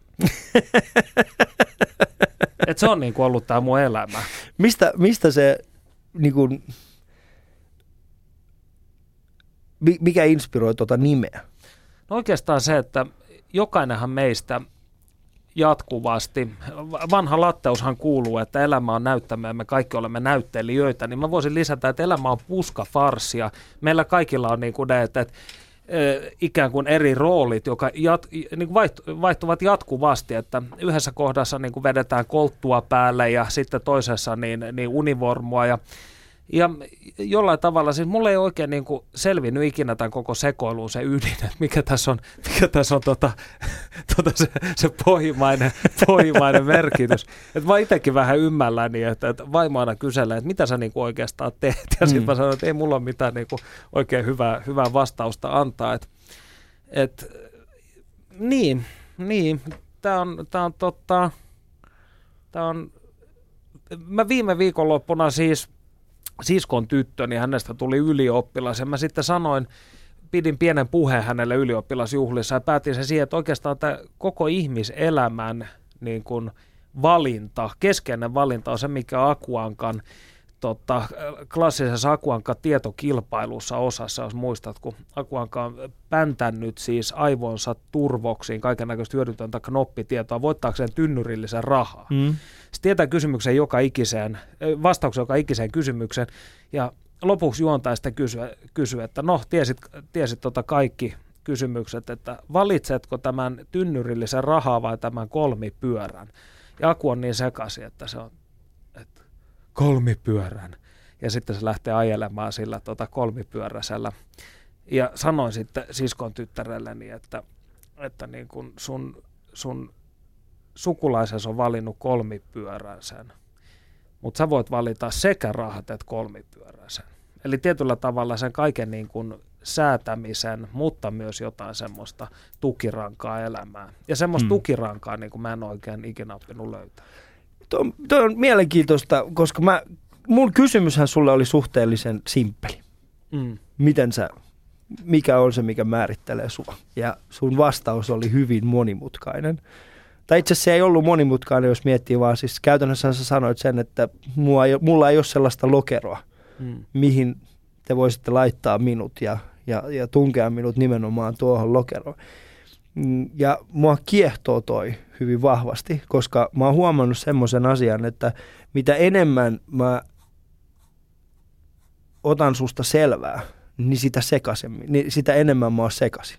Et se on niin kuin ollut tää mun elämä. Mistä, mistä se... Niin kuin, mikä inspiroi tuota nimeä? No oikeastaan se, että... Jokainenhan meistä jatkuvasti, vanha latteushan kuuluu, että elämä on näyttämä ja me kaikki olemme näyttelijöitä, niin mä voisin lisätä, että elämä on puskafarssia. Meillä kaikilla on niin kuin ne, että, että ikään kuin eri roolit, jotka jat, niin vaihtuvat jatkuvasti, että yhdessä kohdassa niin kuin vedetään kolttua päälle ja sitten toisessa niin, niin univormua ja Ja jollain tavalla, siis mulla ei oikein niin kuin selvinnyt ikinä tämän koko sekoiluun se ydin, että mikä tässä on, mikä tässä on tota, tota se, se pohjimainen, pohjimainen merkitys. Et mä itsekin vähän ymmälläni, että, että vaimo aina kyselee, että mitä sä niin kuin oikeastaan teet. Ja sitten mä sanon, että ei mulla ole mitään niin kuin oikein hyvää, hyvää vastausta antaa. Et, et, niin, niin. Tämä on, tää on, tota, tää on, mä viime viikonloppuna siis... Siskon tyttö, niin hänestä tuli ylioppilas ja mä sitten sanoin pidin pienen puheen hänelle ylioppilasjuhlissa ja päätin sen siihen, että oikeastaan tämä koko ihmiselämän niin kuin valinta, keskeinen valinta on se, mikä Aku Ankan Totta, klassisessa Aku Ankka -tietokilpailussa osassa, jos muistat, kun Aku Ankka on päntännyt siis aivonsa turvoksiin kaikennäköistä hyödytöntä knoppitietoa voittaakseen tynnyrillisen rahaa. Mm. Se tietää kysymyksen joka ikiseen, vastauksen joka ikiseen kysymykseen, ja lopuksi juontaa sitä kysyä, kysyä että no, tiesit, tiesit tota kaikki kysymykset, että valitsetko tämän tynnyrillisen rahaa vai tämän kolmipyörän? Ja Aku on niin sekaisin, että se on kolmipyörän. Ja sitten se lähtee ajelemaan sillä tota, kolmipyöräisellä. Ja sanoin sitten siskon tyttärelleni, että, että niin kun sun, sun sukulaisesi on valinnut kolmipyöräisen, mutta sä voit valita sekä rahat että kolmipyöräisen. Eli tietyllä tavalla sen kaiken niin kun säätämisen, mutta myös jotain semmoista tukirankaa elämää. Ja semmoista mm. tukirankaa niin kun mä en oikein ikinä oppinut löytää. Tuo on mielenkiintoista, koska mä, mun kysymyshän sulle oli suhteellisen simppeli. Mm. Miten sä, mikä on se, mikä määrittelee sua? Ja sun vastaus oli hyvin monimutkainen. Tai itse asiassa se ei ollut monimutkainen, jos miettii vaan siis käytännössä sä sanoit sen, että mulla ei, mulla ei ole sellaista lokeroa, mm. mihin te voisitte laittaa minut ja, ja, ja tunkea minut nimenomaan tuohon lokeroon. Ja mua kiehtoo toi hyvin vahvasti, koska mä oon huomannut semmoisen asian, että mitä enemmän mä otan susta selvää, niin sitä, sekasemmin, niin sitä enemmän mä oon sekasin.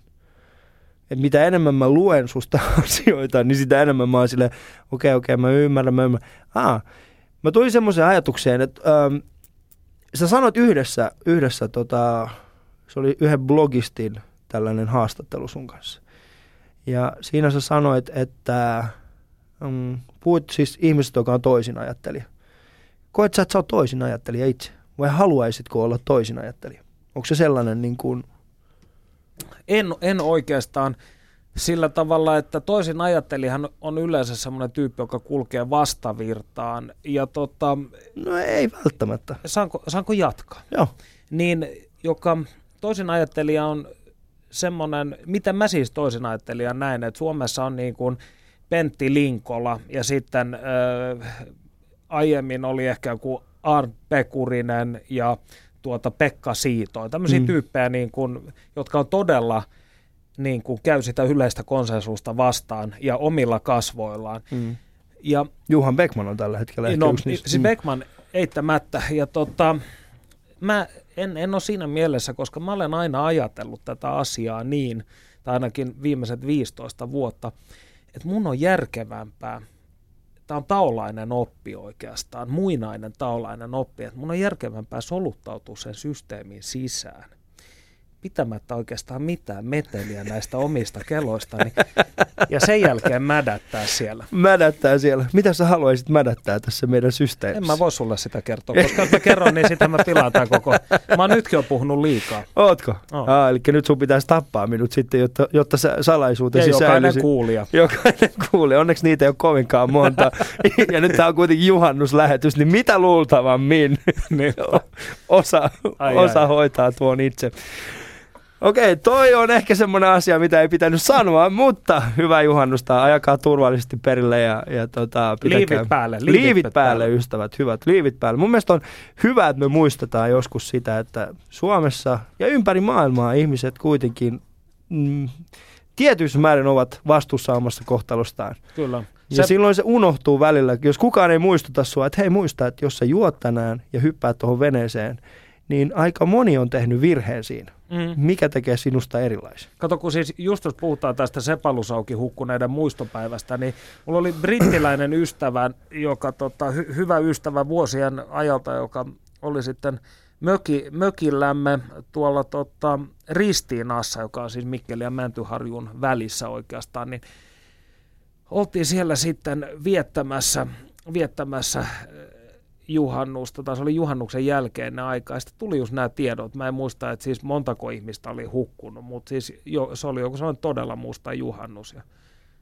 Et mitä enemmän mä luen susta asioita, niin sitä enemmän mä oon silleen, okei, okay, okei, okay, mä ymmärrän, mä ymmärrän. Ah, mä tulin semmoiseen ajatukseen, että ähm, sä sanot yhdessä, yhdessä tota, se oli yhden blogistin tällainen haastattelu sun kanssa. Ja siinä sä sanoit, että mm, puhut siis ihmisestä, joka on toisinajattelija. Koet sä, että sä oot toisinajattelija itse? Vai haluaisitko olla toisinajattelija? Onko se sellainen niin kuin... En, en oikeastaan sillä tavalla, että toisinajattelijahan on yleensä semmoinen tyyppi, joka kulkee vastavirtaan. Ja tota... No ei välttämättä. Saanko, saanko jatkaa? Joo. Niin, joka toisinajattelija on... Semmoinen, mitä mä siis toisin ajattelijan näin, että Suomessa on niin kuin Pentti Linkola ja sitten äh, aiemmin oli ehkä joku Arn Pekurinen ja tuota Pekka Siitoin. Tämmöisiä mm. tyyppejä, niin kuin, jotka on todella niin kuin, käy sitä yleistä konsensusta vastaan ja omilla kasvoillaan. Mm. Ja, Juhan Beckman on tällä hetkellä ehkä no, yksi niistä. Siis Beckman eittämättä ja tota... Mä en, en ole siinä mielessä, koska mä olen aina ajatellut tätä asiaa niin, tai ainakin viimeiset viisitoista vuotta, että mun on järkevämpää, tämä on taulainen oppi oikeastaan, muinainen taulainen oppi, että mun on järkevämpää soluttautua sen systeemin sisään, pitämättä oikeastaan mitään meteliä näistä omista keloistani, ja sen jälkeen mädättää siellä. Mädättää siellä. Mitä sä haluaisit mädättää tässä meidän systeemissä? En mä voi sulle sitä kertoa, koska jos mä kerron, niin sitä mä pilataan koko. Mä oon nytkin jo puhunut liikaa. Ootko? Oh. Ah, eli nyt sun pitäisi tappaa minut sitten, jotta, jotta salaisuutesi säilyisi. Jokainen kuulija. Jokainen kuulija. Onneksi niitä ei ole kovinkaan monta. Ja nyt tää on kuitenkin juhannuslähetys, niin mitä luultavammin niin. osa, ai, osa ai. hoitaa tuon itse. Okei, toi on ehkä semmoinen asia, mitä ei pitänyt sanoa, mutta hyvää juhannusta. Ajakaa turvallisesti perille ja, ja tota, pitäkää... Liivit päälle. Liivit, liivit päälle, päälle, ystävät. Hyvät liivit päälle. Mun mielestä on hyvä, että me muistetaan joskus sitä, että Suomessa ja ympäri maailmaa ihmiset kuitenkin mm, tietyissä määrin ovat vastuussa omasta kohtalostaan. Kyllä. Ja se... silloin se unohtuu välillä. Jos kukaan ei muistuta sua, että hei muista, että jos sä juot tänään ja hyppäät tuohon veneeseen, niin aika moni on tehnyt virheen siinä. Mm. Mikä tekee sinusta erilaisen? Kato, kun siis just jos puhutaan tästä sepalusauki hukkuneiden muistopäivästä, niin mulla oli brittiläinen ystävä, joka, tota, hy- hyvä ystävä vuosien ajalta, joka oli sitten möki, mökillämme tuolla tota, Ristiinassa, joka on siis Mikkeli ja Mäntyharjun välissä oikeastaan, niin oltiin siellä sitten viettämässä, viettämässä juhannusta, tai se oli juhannuksen jälkeinen aika, ja sitten tuli just nämä tiedot. Mä en muista, että siis montako ihmistä oli hukkunut, mutta siis jo, se oli joku sellainen todella musta juhannus. Sitten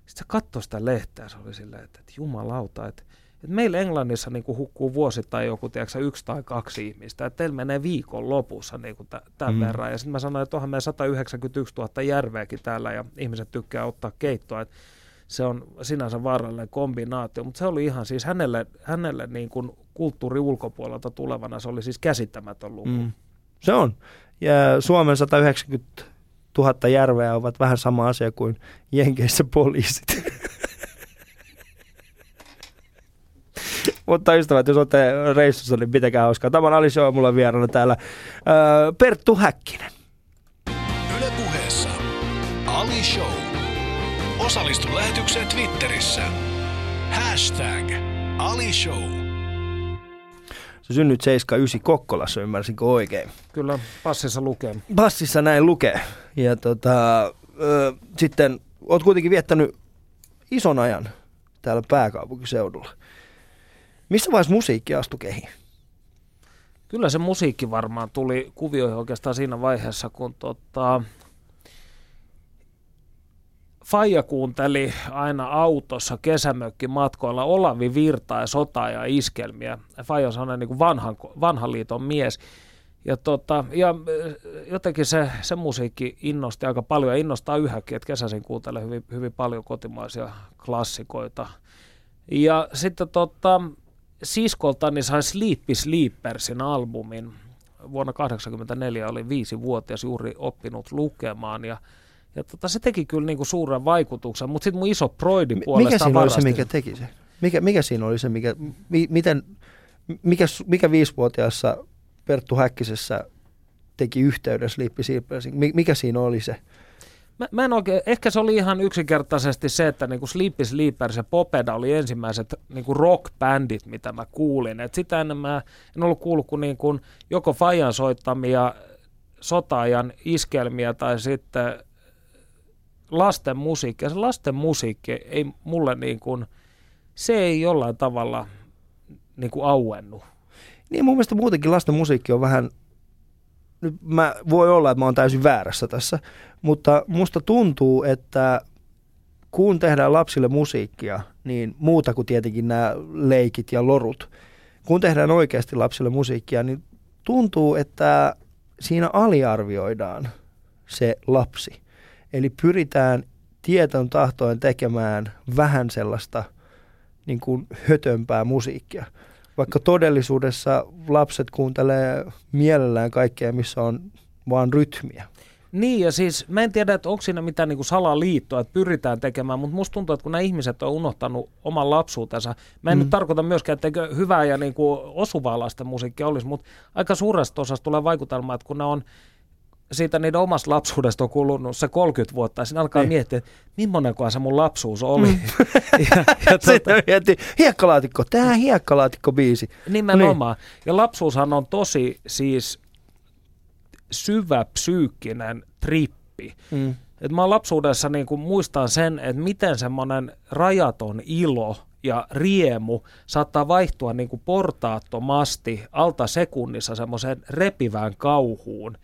se katsoi sitä lehteä, se oli silleen, että, että jumalauta, että että meillä Englannissa niin kuin hukkuu vuosittain joku tiedätkö, yksi tai kaksi ihmistä, että teillä menee viikon lopussa niin kuin t- tämän mm. verran. Ja sitten mä sanoin, että onhan meidän sata yhdeksänkymmentäyksituhatta järveäkin täällä ja ihmiset tykkää ottaa keittoa. Että se on sinänsä vaarallinen kombinaatio, mutta se oli ihan siis hänelle, hänelle niin kuin kulttuuri ulkopuolelta tulevana, se oli siis käsittämätön luku. Mm. Se on. Ja Suomen sata yhdeksänkymmentätuhatta järveä ovat vähän sama asia kuin Jenkeissä poliisit. Mutta ystävät, jos olette reissussa, niin pitäkää hauskaa. Tämä on Ali Show, mulla on vieraana täällä öö, Perttu Häkkinen. Yle Puheessa Ali Show. Osallistu lähetykseen Twitterissä. Hashtag Ali Show. Sä synnyt seitsemänkymmentäyhdeksän Kokkolassa, ymmärsinkö oikein? Kyllä, passissa lukee. Passissa näin lukee. Ja tota, ö, sitten oot kuitenkin viettänyt ison ajan täällä pääkaupunkiseudulla. Missä vaiheessa musiikki astui kehiin? Kyllä se musiikki varmaan tuli kuvioihin oikeastaan siinä vaiheessa, kun tota, faija kuunteli aina autossa kesämökkimatkoilla Olavi Virtaa ja sotaa ja iskelmiä. Faija on sellainen niin vanhan, vanhan liiton mies. Ja, tota, ja jotenkin se, se musiikki innosti aika paljon ja innostaa yhäkin, että kesäisin kuuntelee hyvin, hyvin paljon kotimaisia klassikoita. Ja sitten tota, siskoltani sai Sleepy Sleepersin albumin. Vuonna tuhatyhdeksänsataakahdeksankymmentäneljä oli viisivuotias juuri oppinut lukemaan ja Ja tota, se teki kyllä niinku suuren vaikutuksen, mutta sitten mun iso broidi puolestaan varasti. Mikä siinä varasti. Oli se, mikä teki sen? Mikä, mikä siinä oli se, mikä, mi, miten, mikä, mikä viisivuotiaassa Perttu Häkkisessä teki yhteyden Sleepy Sleepersiin? Mikä siinä oli se? Mä, mä en oikein, ehkä se oli ihan yksinkertaisesti se, että niinku Sleepy Sleepers ja Popeda oli ensimmäiset niinku rock-bändit, mitä mä kuulin. Et sitä ennen mä en ollut kuullut kuin niinku joko faijan soittamia sotaajan iskelmiä tai sitten lasten musiikki, ja se lasten musiikki ei mulle niin kuin, se ei jollain tavalla niin kuin auennu. Niin mun mielestä muutenkin lasten musiikki on vähän, nyt mä, voi olla, että mä oon täysin väärässä tässä, mutta musta tuntuu, että kun tehdään lapsille musiikkia, niin muuta kuin tietenkin nämä leikit ja lorut, kun tehdään oikeasti lapsille musiikkia, niin tuntuu, että siinä aliarvioidaan se lapsi. Eli pyritään tietyn tahtoen tekemään vähän sellaista niin kuin hötömpää musiikkia. Vaikka todellisuudessa lapset kuuntelee mielellään kaikkea, missä on vaan rytmiä. Niin ja siis mä en tiedä, että onko siinä mitään niin kuin salaliittoa, että pyritään tekemään, mutta musta tuntuu, että kun nämä ihmiset on unohtanut oman lapsuutensa, mä en mm. nyt tarkoita myöskään, että hyvää ja niin kuin osuvaa lasten musiikkia olisi, mutta aika suuresta osasta tulee vaikutelma, että kun ne on siitä niiden omasta lapsuudesta on kulunut se kolmekymmentä vuotta, ja siinä alkaa niin miettiä, että millainenkohan se mun lapsuus oli. Mm. ja, ja tuota, miettii, hiekkalaatikko, tämä hiekkalaatikko-biisi. Nimenomaan. Niin. Ja lapsuushan on tosi siis syvä psyykkinen trippi. Mm. Et mä lapsuudessa niin kun muistan sen, että miten semmoinen rajaton ilo ja riemu saattaa vaihtua niin kun portaattomasti alta sekunnissa semmoiseen repivään kauhuun.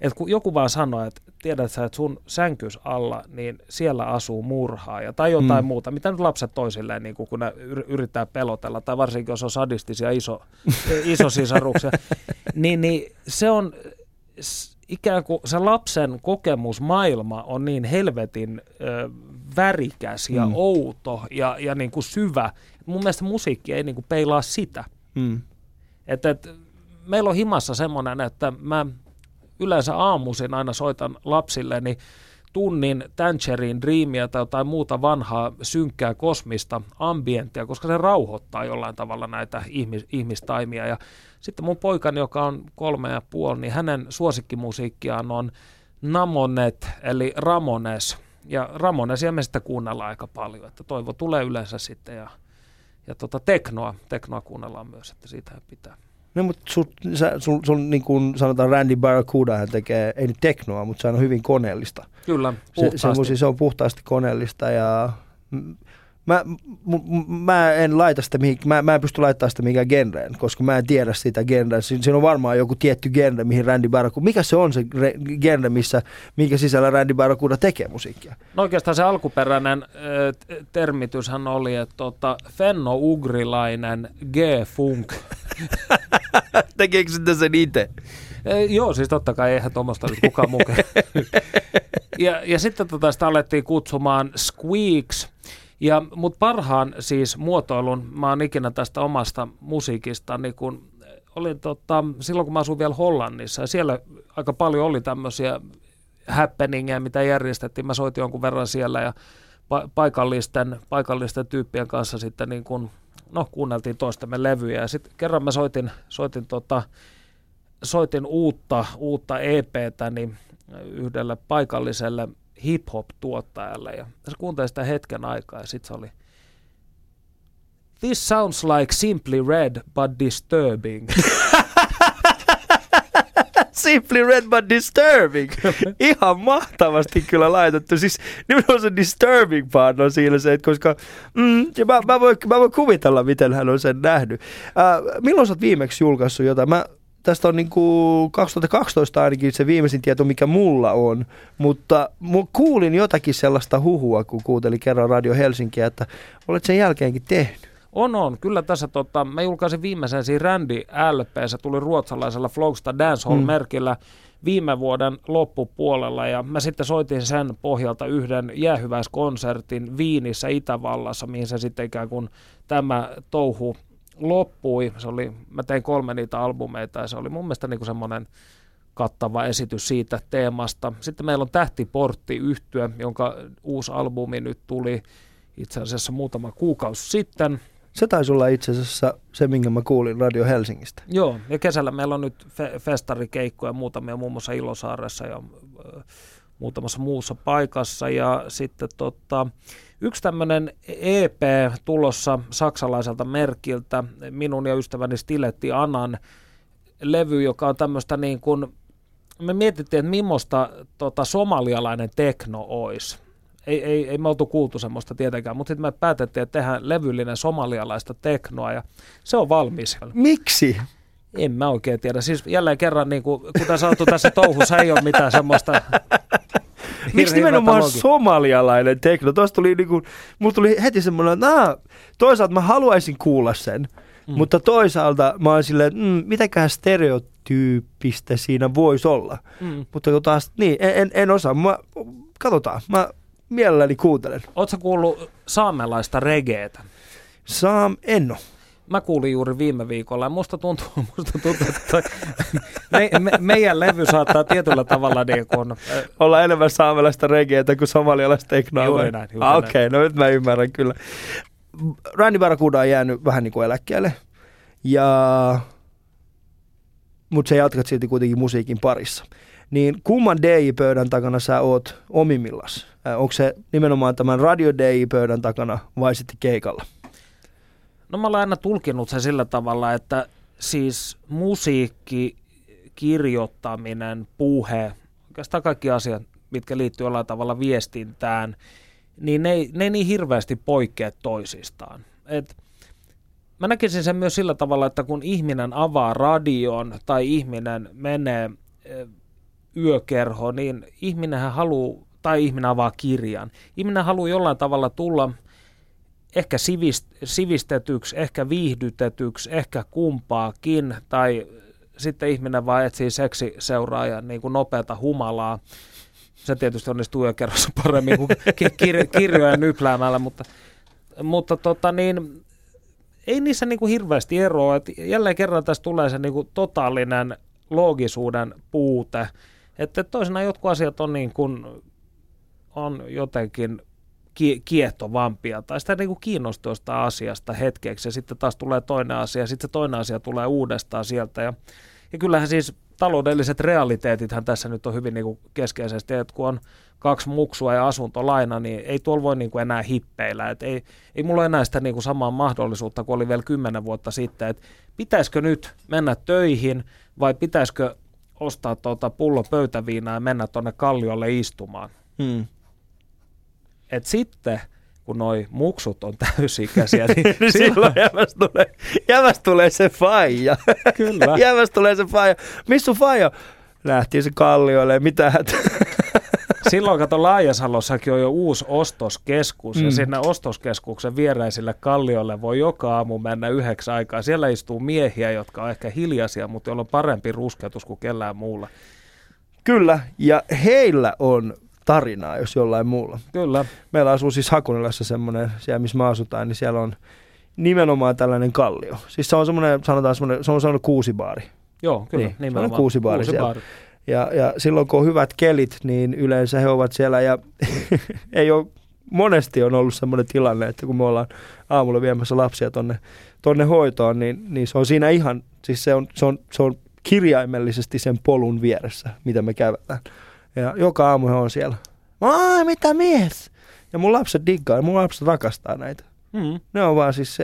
Et kun joku vaan sanoo, että tiedät sä, että sun sänkys alla, niin siellä asuu murhaaja tai jotain mm. muuta. Mitä nyt lapset toisilleen, niin kun ne yrittää pelotella, tai varsinkin jos on sadistisia iso, isosisaruksia, niin, niin se on ikään kuin se lapsen kokemusmaailma on niin helvetin ö, värikäs ja mm. outo ja, ja niin kuin syvä. Mun mielestä musiikki ei niin kuin peilaa sitä. Mm. Et, et, meillä on himassa semmoinen, että mä yleensä aamuisin aina soitan lapsilleni tunnin Tangerine Dreamia tai jotain muuta vanhaa, synkkää, kosmista ambienttia, koska se rauhoittaa jollain tavalla näitä ihmis- ihmistaimia. Ja sitten mun poikani, joka on kolme ja puoli, niin hänen suosikkimusiikkiaan on Namonet, eli Ramones. Ja Ramonesia me sitä kuunnellaan aika paljon, että Toivo tulee yleensä sitten. Ja, ja tota, teknoa, teknoa kuunnellaan myös, että siitähän pitää. No, mutta sun, sun, sun niin kuin sanotaan Randy Barracuda, hän tekee, ei nyt teknoa, mutta se on hyvin koneellista. Kyllä, puhtaasti. Se, se on puhtaasti koneellista ja Mä, m- mä en laita sitä mihin, mä, mä en pysty laittamaan sitä mihinkään genreen, koska mä en tiedä sitä genreä. Siinä on varmaan joku tietty genre, mihin Randy Barracuda, mikä se on se genre, missä, minkä sisällä Randy Barracuda tekee musiikkia? No oikeastaan se alkuperäinen äh, termityshän oli, että tota, fenno-ugrilainen G-funk. Tekeekö sitä sen itse? E, joo, siis totta kai eihän tuommoista nyt kukaan mukaan. ja, ja sitten tota, sitä alettiin kutsumaan squeaks. Ja mut parhaan siis muotoilun, mä oon ikinä tästä omasta musiikista, niin kun olin tota, silloin kun mä asuin vielä Hollannissa, ja siellä aika paljon oli tämmöisiä happeningeja, mitä järjestettiin. Mä soitin jonkun verran siellä ja pa- paikallisten, paikallisten tyyppien kanssa sitten niin kun, no, kuunneltiin toistemme levyjä. Ja sitten kerran mä soitin, soitin, tota, soitin uutta, uutta E P:tä niin yhdelle paikalliselle hip-hop-tuottajalle, ja se kuunteli sitä hetken aikaa, ja sit se oli "This sounds like Simply Red, but disturbing." Simply Red, but disturbing. Ihan mahtavasti kyllä laitettu. Siis nimenomaan se disturbing part on siinä se, että koska mm, mä, mä, voin, mä voin kuvitella, miten hän on sen nähnyt. Uh, milloin sä oot viimeksi julkaissut jotain? Mä Tästä on niin kuin kaksituhattakaksitoista ainakin se viimeisin tieto, mikä mulla on, mutta kuulin jotakin sellaista huhua, kun kuuntelin kerran Radio Helsinkiä, että olet sen jälkeenkin tehnyt. On, on. Kyllä tässä, tota, mä julkaisin viimeisen siinä Randy L P, se tuli ruotsalaisella Flogsta Dancehall-merkillä viime vuoden loppupuolella, ja mä sitten soitin sen pohjalta yhden jäähyväiskonsertin Viinissä, Itävallassa, mihin se sitten ikään kuin tämä touhu loppui. Se oli, mä tein kolme niitä albumeita, ja se oli mun mielestä niin kuin semmoinen kattava esitys siitä teemasta. Sitten meillä on Tähtiportti-yhtye, jonka uusi albumi nyt tuli itse asiassa muutama kuukausi sitten. Se taisi olla itse asiassa se, minkä mä kuulin Radio Helsingistä. Joo, ja kesällä meillä on nyt fe- festarikeikkoja muutamia, muun muassa Ilosaaressa ja äh, muutamassa muussa paikassa, ja sitten tota, yksi tämmöinen E P tulossa saksalaiselta merkiltä, minun ja ystäväni Stiletti Anan levy, joka on tämmöistä niin kuin, me mietittiin, että millaista tota, somalialainen tekno olisi. Ei, ei, ei me oltu kuultu semmoista tietenkään, mutta sitten me päätettiin, että tehdään levyllinen somalialaista teknoa, ja se on valmis. Miksi? En mä oikein tiedä. Siis jälleen kerran, niin kuin, kuten sanottu, tässä touhussa ei ole mitään semmoista. Miksi nimenomaan somalialainen tekno? Tuossa tuli niinku, mulla tuli heti semmoinen, että toisaalta mä haluaisin kuulla sen, mm. mutta toisaalta mä oon silleen, että mm, mitäköhän stereotyyppistä siinä voisi olla. Mm. Mutta taas, niin, en, en osaa. Mä, katsotaan, mä mielelläni kuuntelen. Ootko kuullut saamelaista regeetä? Saam, en oo. Mä kuulin juuri viime viikolla, ja musta tuntuu, musta tuntuu että me, me, meidän levy saattaa tietyllä tavalla niin kuin Äh, olla enemmän saamelaista regeetä kuin somalialaista teknoa. Juuri näin. Ah, Okei, okay, no nyt mä ymmärrän kyllä. Randy Barracuda on jäänyt vähän niin kuin eläkkeelle, ja mutta sä jatkat silti kuitenkin musiikin parissa. Niin kumman D J-pöydän takana sä oot omimmillas? Onko se nimenomaan tämän Radio D J-pöydän takana vai sitten keikalla? No mä olen aina tulkinut sen sillä tavalla, että siis musiikki, kirjoittaminen, puhe, oikeastaan kaikki asiat, mitkä liittyy jollain tavalla viestintään, niin ne ei, ne ei niin hirveästi poikkea toisistaan. Et mä näkisin sen myös sillä tavalla, että kun ihminen avaa radion tai ihminen menee yökerhoon, niin ihminenhän haluaa, tai ihminen avaa kirjan, ihminen haluaa jollain tavalla tulla ehkä sivistetyksi, ehkä viihdytetyksi, ehkä kumpaakin, tai sitten ihminen vaan etsii seksiseuraajan niin kuin nopeata humalaa. Se tietysti onnistuu yökerrossa paremmin kuin kir- kirjoja nypläämällä, mutta, mutta tota niin, ei niissä niin kuin hirveästi eroa. Et jälleen kerran tässä tulee se niin kuin totaalinen loogisuuden puute. Että toisinaan jotkut asiat on, niin kuin, on jotenkin kiehtovampia, tai sitä niin kiinnostaa sitä asiasta hetkeksi, ja sitten taas tulee toinen asia, ja sitten se toinen asia tulee uudestaan sieltä, ja, ja kyllähän siis taloudelliset realiteetithan tässä nyt on hyvin niin keskeisesti, että kun on kaksi muksua ja asuntolaina, niin ei tuolla voi niin enää hippeillä, että ei, ei mulla enää sitä niin samaa mahdollisuutta kuin oli vielä kymmenen vuotta sitten, että pitäisikö nyt mennä töihin, vai pitäisikö ostaa tuota pullo pöytäviinaa ja mennä tuonne Kalliolle istumaan. Hmm. Et sitten, kun noi muksut on täysikäisiä, niin, niin silloin jämäs tulee, jämäs tulee se faija. Kyllä. Jämäs tulee se faija. Missä sun faija? Lähti se Kalliolle, mitä hätä. Silloin kato, Laajasalossakin on jo uusi ostoskeskus, mm. ja siinä ostoskeskuksen viereisille Kalliolle voi joka aamu mennä yhdeksän aikaa. Siellä istuu miehiä, jotka on ehkä hiljaisia, mutta joilla on parempi rusketus kuin kellään muulla. Kyllä, ja heillä on tarinaa, jos jollain muulla. Kyllä. Meillä asuu siis Hakunilassa semmoinen, siellä missä me asutaan, niin siellä on nimenomaan tällainen kallio. Siis se on semmoinen, sanotaan semmoinen, se on semmoinen kuusibaari. Joo, kyllä, niin, nimenomaan. Kuusibaari kuusi siellä. Ja, ja silloin kun on hyvät kelit, niin yleensä he ovat siellä ja ei ole, monesti on ollut semmoinen tilanne, että kun me ollaan aamulla viemässä lapsia tonne, tonne hoitoon, niin, niin se on siinä ihan, siis se on, se on, se on kirjaimellisesti sen polun vieressä, mitä me käveltään. Ja joka aamu he on siellä. Ai, mitä mies? Ja mun lapset diggaa ja mun lapset rakastaa näitä. Mm. Ne on vaan siis,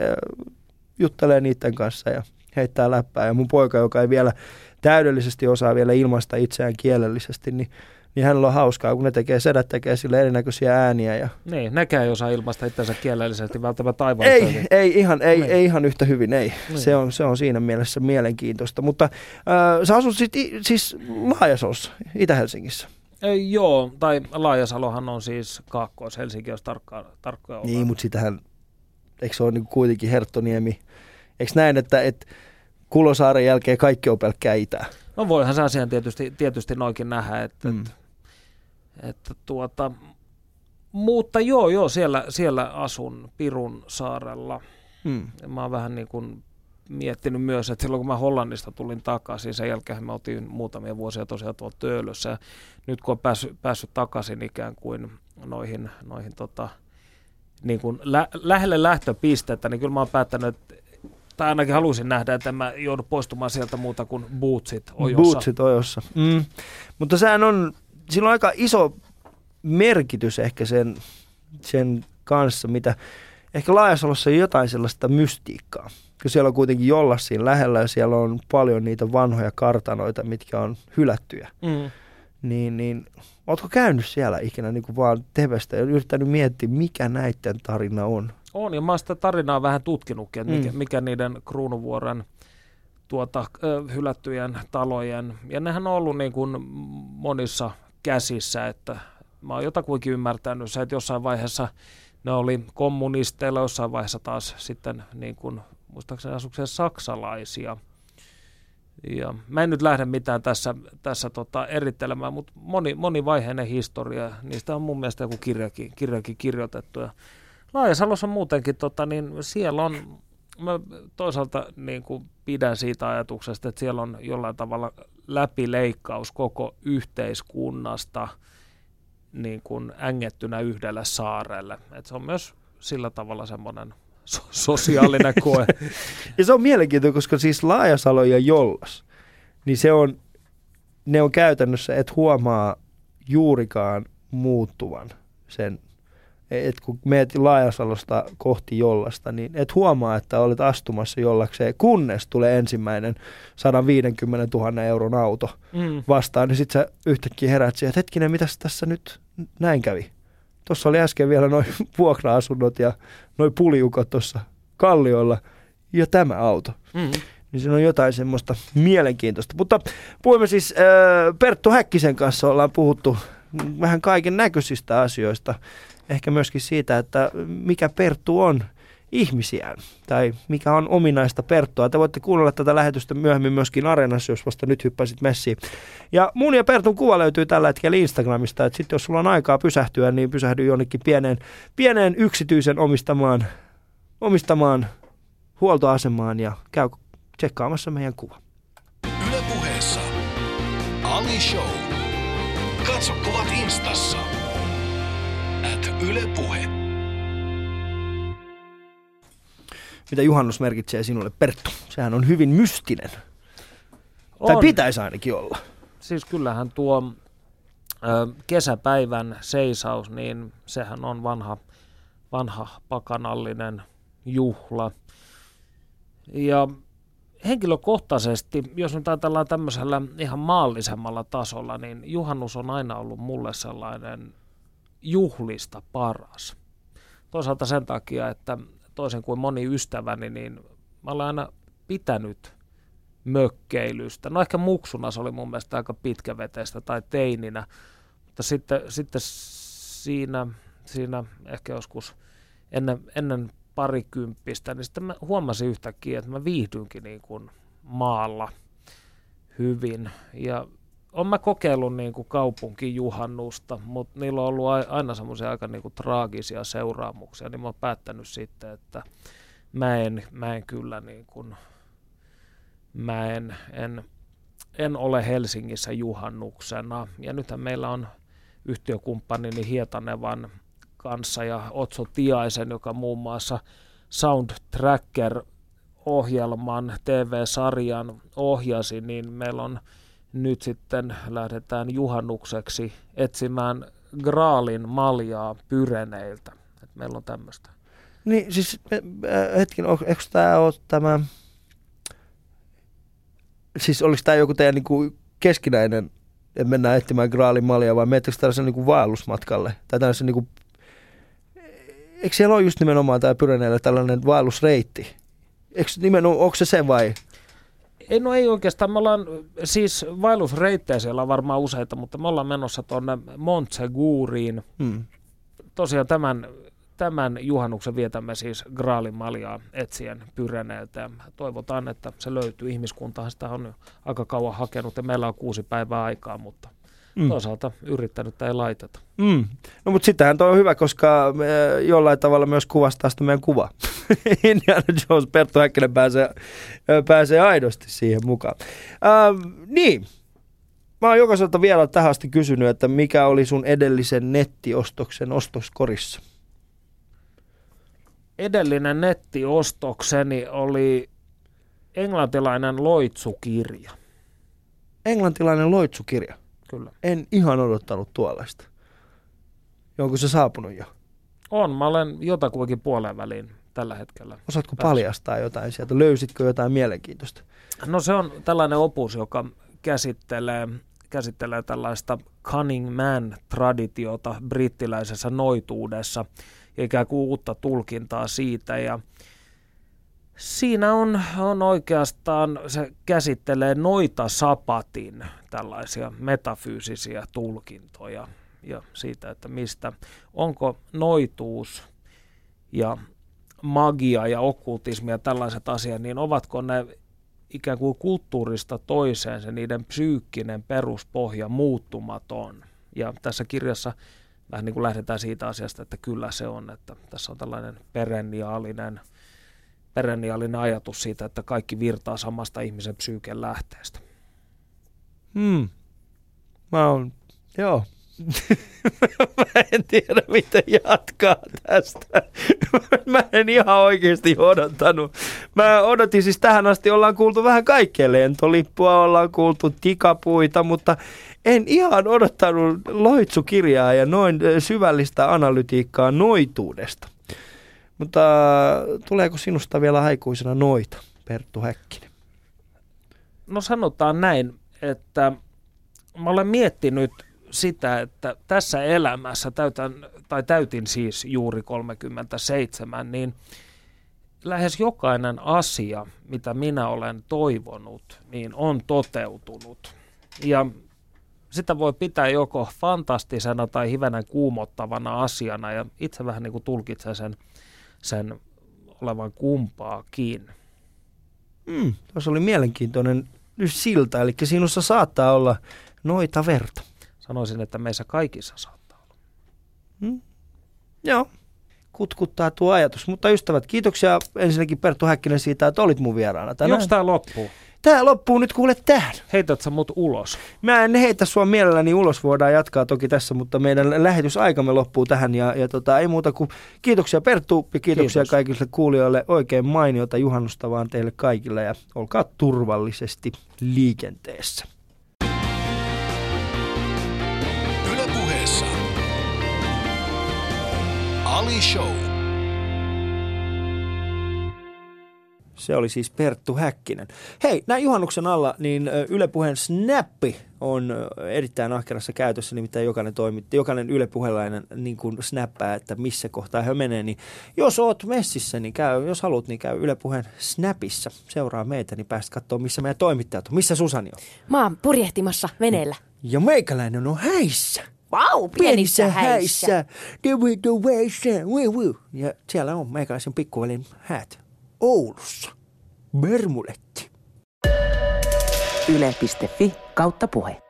juttelee niiden kanssa ja heittää läppää. Ja mun poika, joka ei vielä täydellisesti osaa vielä ilmaista itseään kielellisesti, niin, niin hänellä on hauskaa, kun ne tekee, sedät tekee sille erinäköisiä ääniä. Ja niin, nekään ei osaa ilmaista itsensä kielellisesti välttämättä aivan. Ei, niin. ei, ihan, ei, niin. ei ihan yhtä hyvin, ei. Niin. Se, on, se on siinä mielessä mielenkiintoista. Mutta äh, sä asut sit, siis Laajasalossa, Itä-Helsingissä. Ei, joo, tai Laajasalohan on siis Kaakkois-Helsinki, jos tarkkaan tarkkaan ollaan. Niin, mutta sitähän, eikö se ole niin kuitenkin Herttoniemi? Eikö näin, että et Kulosaaren jälkeen kaikki on pelkkää itää? No voihan se asian tietysti, tietysti noinkin nähdä, että, mm. että, että tuota, mutta joo, joo siellä, siellä asun Pirun saarella. Mm. Mä oon vähän niin kuin miettinyt myös, että silloin kun mä Hollannista tulin takaisin, sen jälkeen me oltiin muutamia vuosia tosiaan tuolla Töölössä. Ja nyt kun on päässyt, päässyt takaisin ikään kuin noihin, noihin tota, niin kuin lä- lähelle lähtöpistettä, niin kyllä mä oon päättänyt, että tai ainakin halusin nähdä, että en mä joudu poistumaan sieltä muuta kuin bootsit ojossa. Bootsit ojossa. Mm. Mutta sehän on, sillä on aika iso merkitys ehkä sen, sen kanssa, mitä ehkä Laajasalossa on jotain sellaista mystiikkaa. Kun siellä on kuitenkin jollas siinä lähellä ja siellä on paljon niitä vanhoja kartanoita, mitkä on hylättyjä. Mm. Niin, niin ootko käynyt siellä ikinä niin kuin vaan tevestä ja yrittänyt miettiä, mikä näiden tarina on? On, ja mä oon sitä tarinaa vähän tutkinutkin, että mikä, mm. mikä niiden Kruunuvuoren tuota, ö, hylättyjen talojen, ja nehän on ollut niin kuin monissa käsissä, että mä oon jotakuinkin ymmärtänyt se, että jossain vaiheessa ne oli kommunisteilla, jossain vaiheessa taas sitten niin kuin, muistaakseni asukseen saksalaisia. Ja mä en nyt lähde mitään tässä, tässä tota erittelemään, mutta moni, monivaiheinen historia, niistä on mun mielestä joku kirjakin, kirjakin kirjoitettu, ja Laajasalossa muutenkin, tota, niin siellä on, mä toisaalta niin kuin pidän siitä ajatuksesta, että siellä on jollain tavalla läpileikkaus koko yhteiskunnasta niin kuin ängettynä yhdelle saarelle. Et se on myös sillä tavalla semmoinen so- sosiaalinen koe. Ja se on mielenkiintoinen, koska siis Laajasalo ja Jollas, niin se on, ne on käytännössä, et huomaa juurikaan muuttuvan sen. Et kun meet Laajasalosta kohti Jollasta, niin et huomaa, että olet astumassa Jollakseen, kunnes tulee ensimmäinen sata viisikymmentätuhatta euron auto mm. vastaan, niin sitten sä yhtäkkiä herät siihen, että hetkinen, mitäs tässä nyt näin kävi? Tuossa oli äsken vielä noi vuokra-asunnot ja noi puliukot tuossa kalliolla ja tämä auto. Mm. Niin siinä on jotain semmoista mielenkiintoista. Mutta puhumme siis äh, Perttu Häkkisen kanssa, ollaan puhuttu vähän kaiken näköisistä asioista. Ehkä myöskin siitä, että mikä Perttu on ihmisiään tai mikä on ominaista Perttua. Te voitte kuunnella tätä lähetystä myöhemmin myöskin Areenassa, jos vasta nyt hyppäsit messiin. Ja mun ja Pertun kuva löytyy tällä hetkellä Instagramista. Että sitten jos sulla on aikaa pysähtyä, niin pysähdy jonnekin pieneen, pieneen yksityisen omistamaan, omistamaan huoltoasemaan ja käy tsekkaamassa meidän kuva. Yle Puheessa Ali Show. Katso kuvat Instassa. Yle Puhe. Mitä juhannus merkitsee sinulle, Perttu? Sehän on hyvin mystinen. On. Tai pitäisi ainakin olla. Siis kyllähän tuo ö, kesäpäivän seisaus, niin sehän on vanha, vanha pakanallinen juhla. Ja henkilökohtaisesti, jos nyt ajatellaan tämmöisellä ihan maallisemmalla tasolla, niin juhannus on aina ollut mulle sellainen juhlista paras. toisaalta sen takia, että toisin kuin moni ystäväni, niin mä olen aina pitänyt mökkeilystä. No ehkä muksuna se oli mun mielestä aika pitkäveteistä tai teininä, mutta sitten, sitten siinä, siinä ehkä joskus ennen, ennen parikymppistä, niin sitten mä huomasin yhtäkkiä, että mä viihdyinkin niin kuin maalla hyvin. Ja olen mä kokeillut niin kuin kaupunkijuhannusta, mutta niillä on ollut aina semmoisia aika niin kuin traagisia seuraamuksia, niin mä oon päättänyt sitten, että mä en, mä en kyllä niin kuin, mä en, en, en ole Helsingissä juhannuksena. Ja nythän meillä on yhtiökumppanini Hietanevan kanssa ja Otsu Tiaisen, joka muun muassa Soundtracker-ohjelman, T V-sarjan ohjasi, niin meillä on nyt sitten lähdetään juhannukseksi etsimään Graalin maljaa Pyreneiltä. Et meillä on tämmöistä. Niin siis hetken, eikö tämä ole tämä, siis oliko tämä joku teidän niinku keskinäinen, että mennään etsimään Graalin maljaa vai meettekö tällaisen niinku vaellusmatkalle? Tai tällaisen niinku, eikö siellä ole just nimenomaan tämä Pyreneillä tällainen vaellusreitti? Eikö nimenomaan, onko se se vai? Ei, no ei oikeastaan. Me ollaan, siis vaellusreittejä siellä on varmaan useita, mutta me ollaan menossa tuonne Montseguuriin. Hmm. Tosiaan tämän, tämän juhannuksen vietämme siis Graalin maljaa etsien Pyreneiltä. Toivotaan, että se löytyy. Ihmiskuntahan sitä on aika kauan hakenut ja meillä on kuusi päivää aikaa, mutta hmm. toisaalta yrittänyt ei laiteta. Hmm. No mutta sitähän toi on hyvä, koska jollain tavalla myös kuvastaa sitä meidän kuvaa. Indiana Jones, Perttu Häkkinen pääsee, pääsee aidosti siihen mukaan. Ähm, niin, mä oon jokaiselta vielä tähän asti kysynyt, että mikä oli sun edellisen nettiostoksen ostoskorissa? Edellinen nettiostokseni oli englantilainen loitsukirja. Englantilainen loitsukirja? Kyllä. En ihan odottanut tuollaista. Onko se saapunut jo? On, mä olen jotakuinkin puolen väliin tällä hetkellä. Osaatko paljastaa jotain sieltä? Löysitkö jotain mielenkiintoista? No se on tällainen opus, joka käsittelee, käsittelee tällaista cunning man-traditiota brittiläisessä noituudessa, ikään kuin uutta tulkintaa siitä. Ja siinä on, on oikeastaan, se käsittelee Noita-Sapatin tällaisia metafyysisiä tulkintoja ja siitä, että mistä, onko noituus ja magia ja okkultismi ja tällaiset asiat, niin ovatko ne ikään kuin kulttuurista toiseen se niiden psyykkinen peruspohja muuttumaton. Ja tässä kirjassa vähän niin kuin lähdetään siitä asiasta, että kyllä se on, että tässä on tällainen perenniaalinen, perenniaalinen ajatus siitä, että kaikki virtaa samasta ihmisen psyyken lähteestä. Hmm. Mä oon, joo. Mä en tiedä, miten jatkaa tästä. Mä en ihan oikeasti odottanut. Mä odotin, siis tähän asti ollaan kuultu vähän kaikkea lentolippua, ollaan kuultu tikapuita, mutta en ihan odottanut loitsukirjaa ja noin syvällistä analytiikkaa noituudesta. Mutta tuleeko sinusta vielä aikuisena noita, Perttu Häkkinen? No sanotaan näin, että mä olen miettinyt sitä, että tässä elämässä täytän, tai täytin siis juuri kolmekymmentäseitsemän, niin lähes jokainen asia, mitä minä olen toivonut, niin on toteutunut. Ja sitä voi pitää joko fantastisena tai hivenen kuumottavana asiana, ja itse vähän niin kuin tulkitsen sen, sen olevan kumpaakin. Mm, tuossa oli mielenkiintoinen silta, eli sinussa saattaa olla noita verta. Sanoisin, että meissä kaikissa saattaa olla. Hmm. Joo, kutkuttaa tuo ajatus. Mutta ystävät, kiitoksia ensinnäkin Perttu Häkkinen siitä, että olit mun vieraana tänään. Jos tää loppuu? Tää loppuu nyt kuule tähän. Heität sä mut ulos? Mä en heitä sua mielelläni ulos, voidaan jatkaa toki tässä, mutta meidän lähetysaikamme loppuu tähän. Ja, ja tota, ei muuta kuin kiitoksia Perttu ja kiitoksia Kiitos. Kaikille kuulijoille. Oikein mainiota juhannusta vaan teille kaikille ja olkaa turvallisesti liikenteessä. Ali Show. Se oli siis Perttu Häkkinen. Hei, näin juhannuksen alla niin Yle Puheen snappi on erittäin ahkerassa käytössä, nimittäin jokainen, toimitti, jokainen Yle Puhelainen niin kuin snappää, että missä kohtaa he menee. Niin jos oot messissä, niin käy, jos haluat, niin käy Yle Puheen snapissa. Seuraa meitä, niin päästä katsomaan, missä meidän toimittajat on. Missä Susani on? Mä oon purjehtimassa veneellä. Ja meikäläinen on häissä. Vau, wow, pienissä, pienissä häissä. Ja siellä on meikäläisen pikkuvelin häät. Oulussa. Bermuletti. Yle piste fi kautta puhe.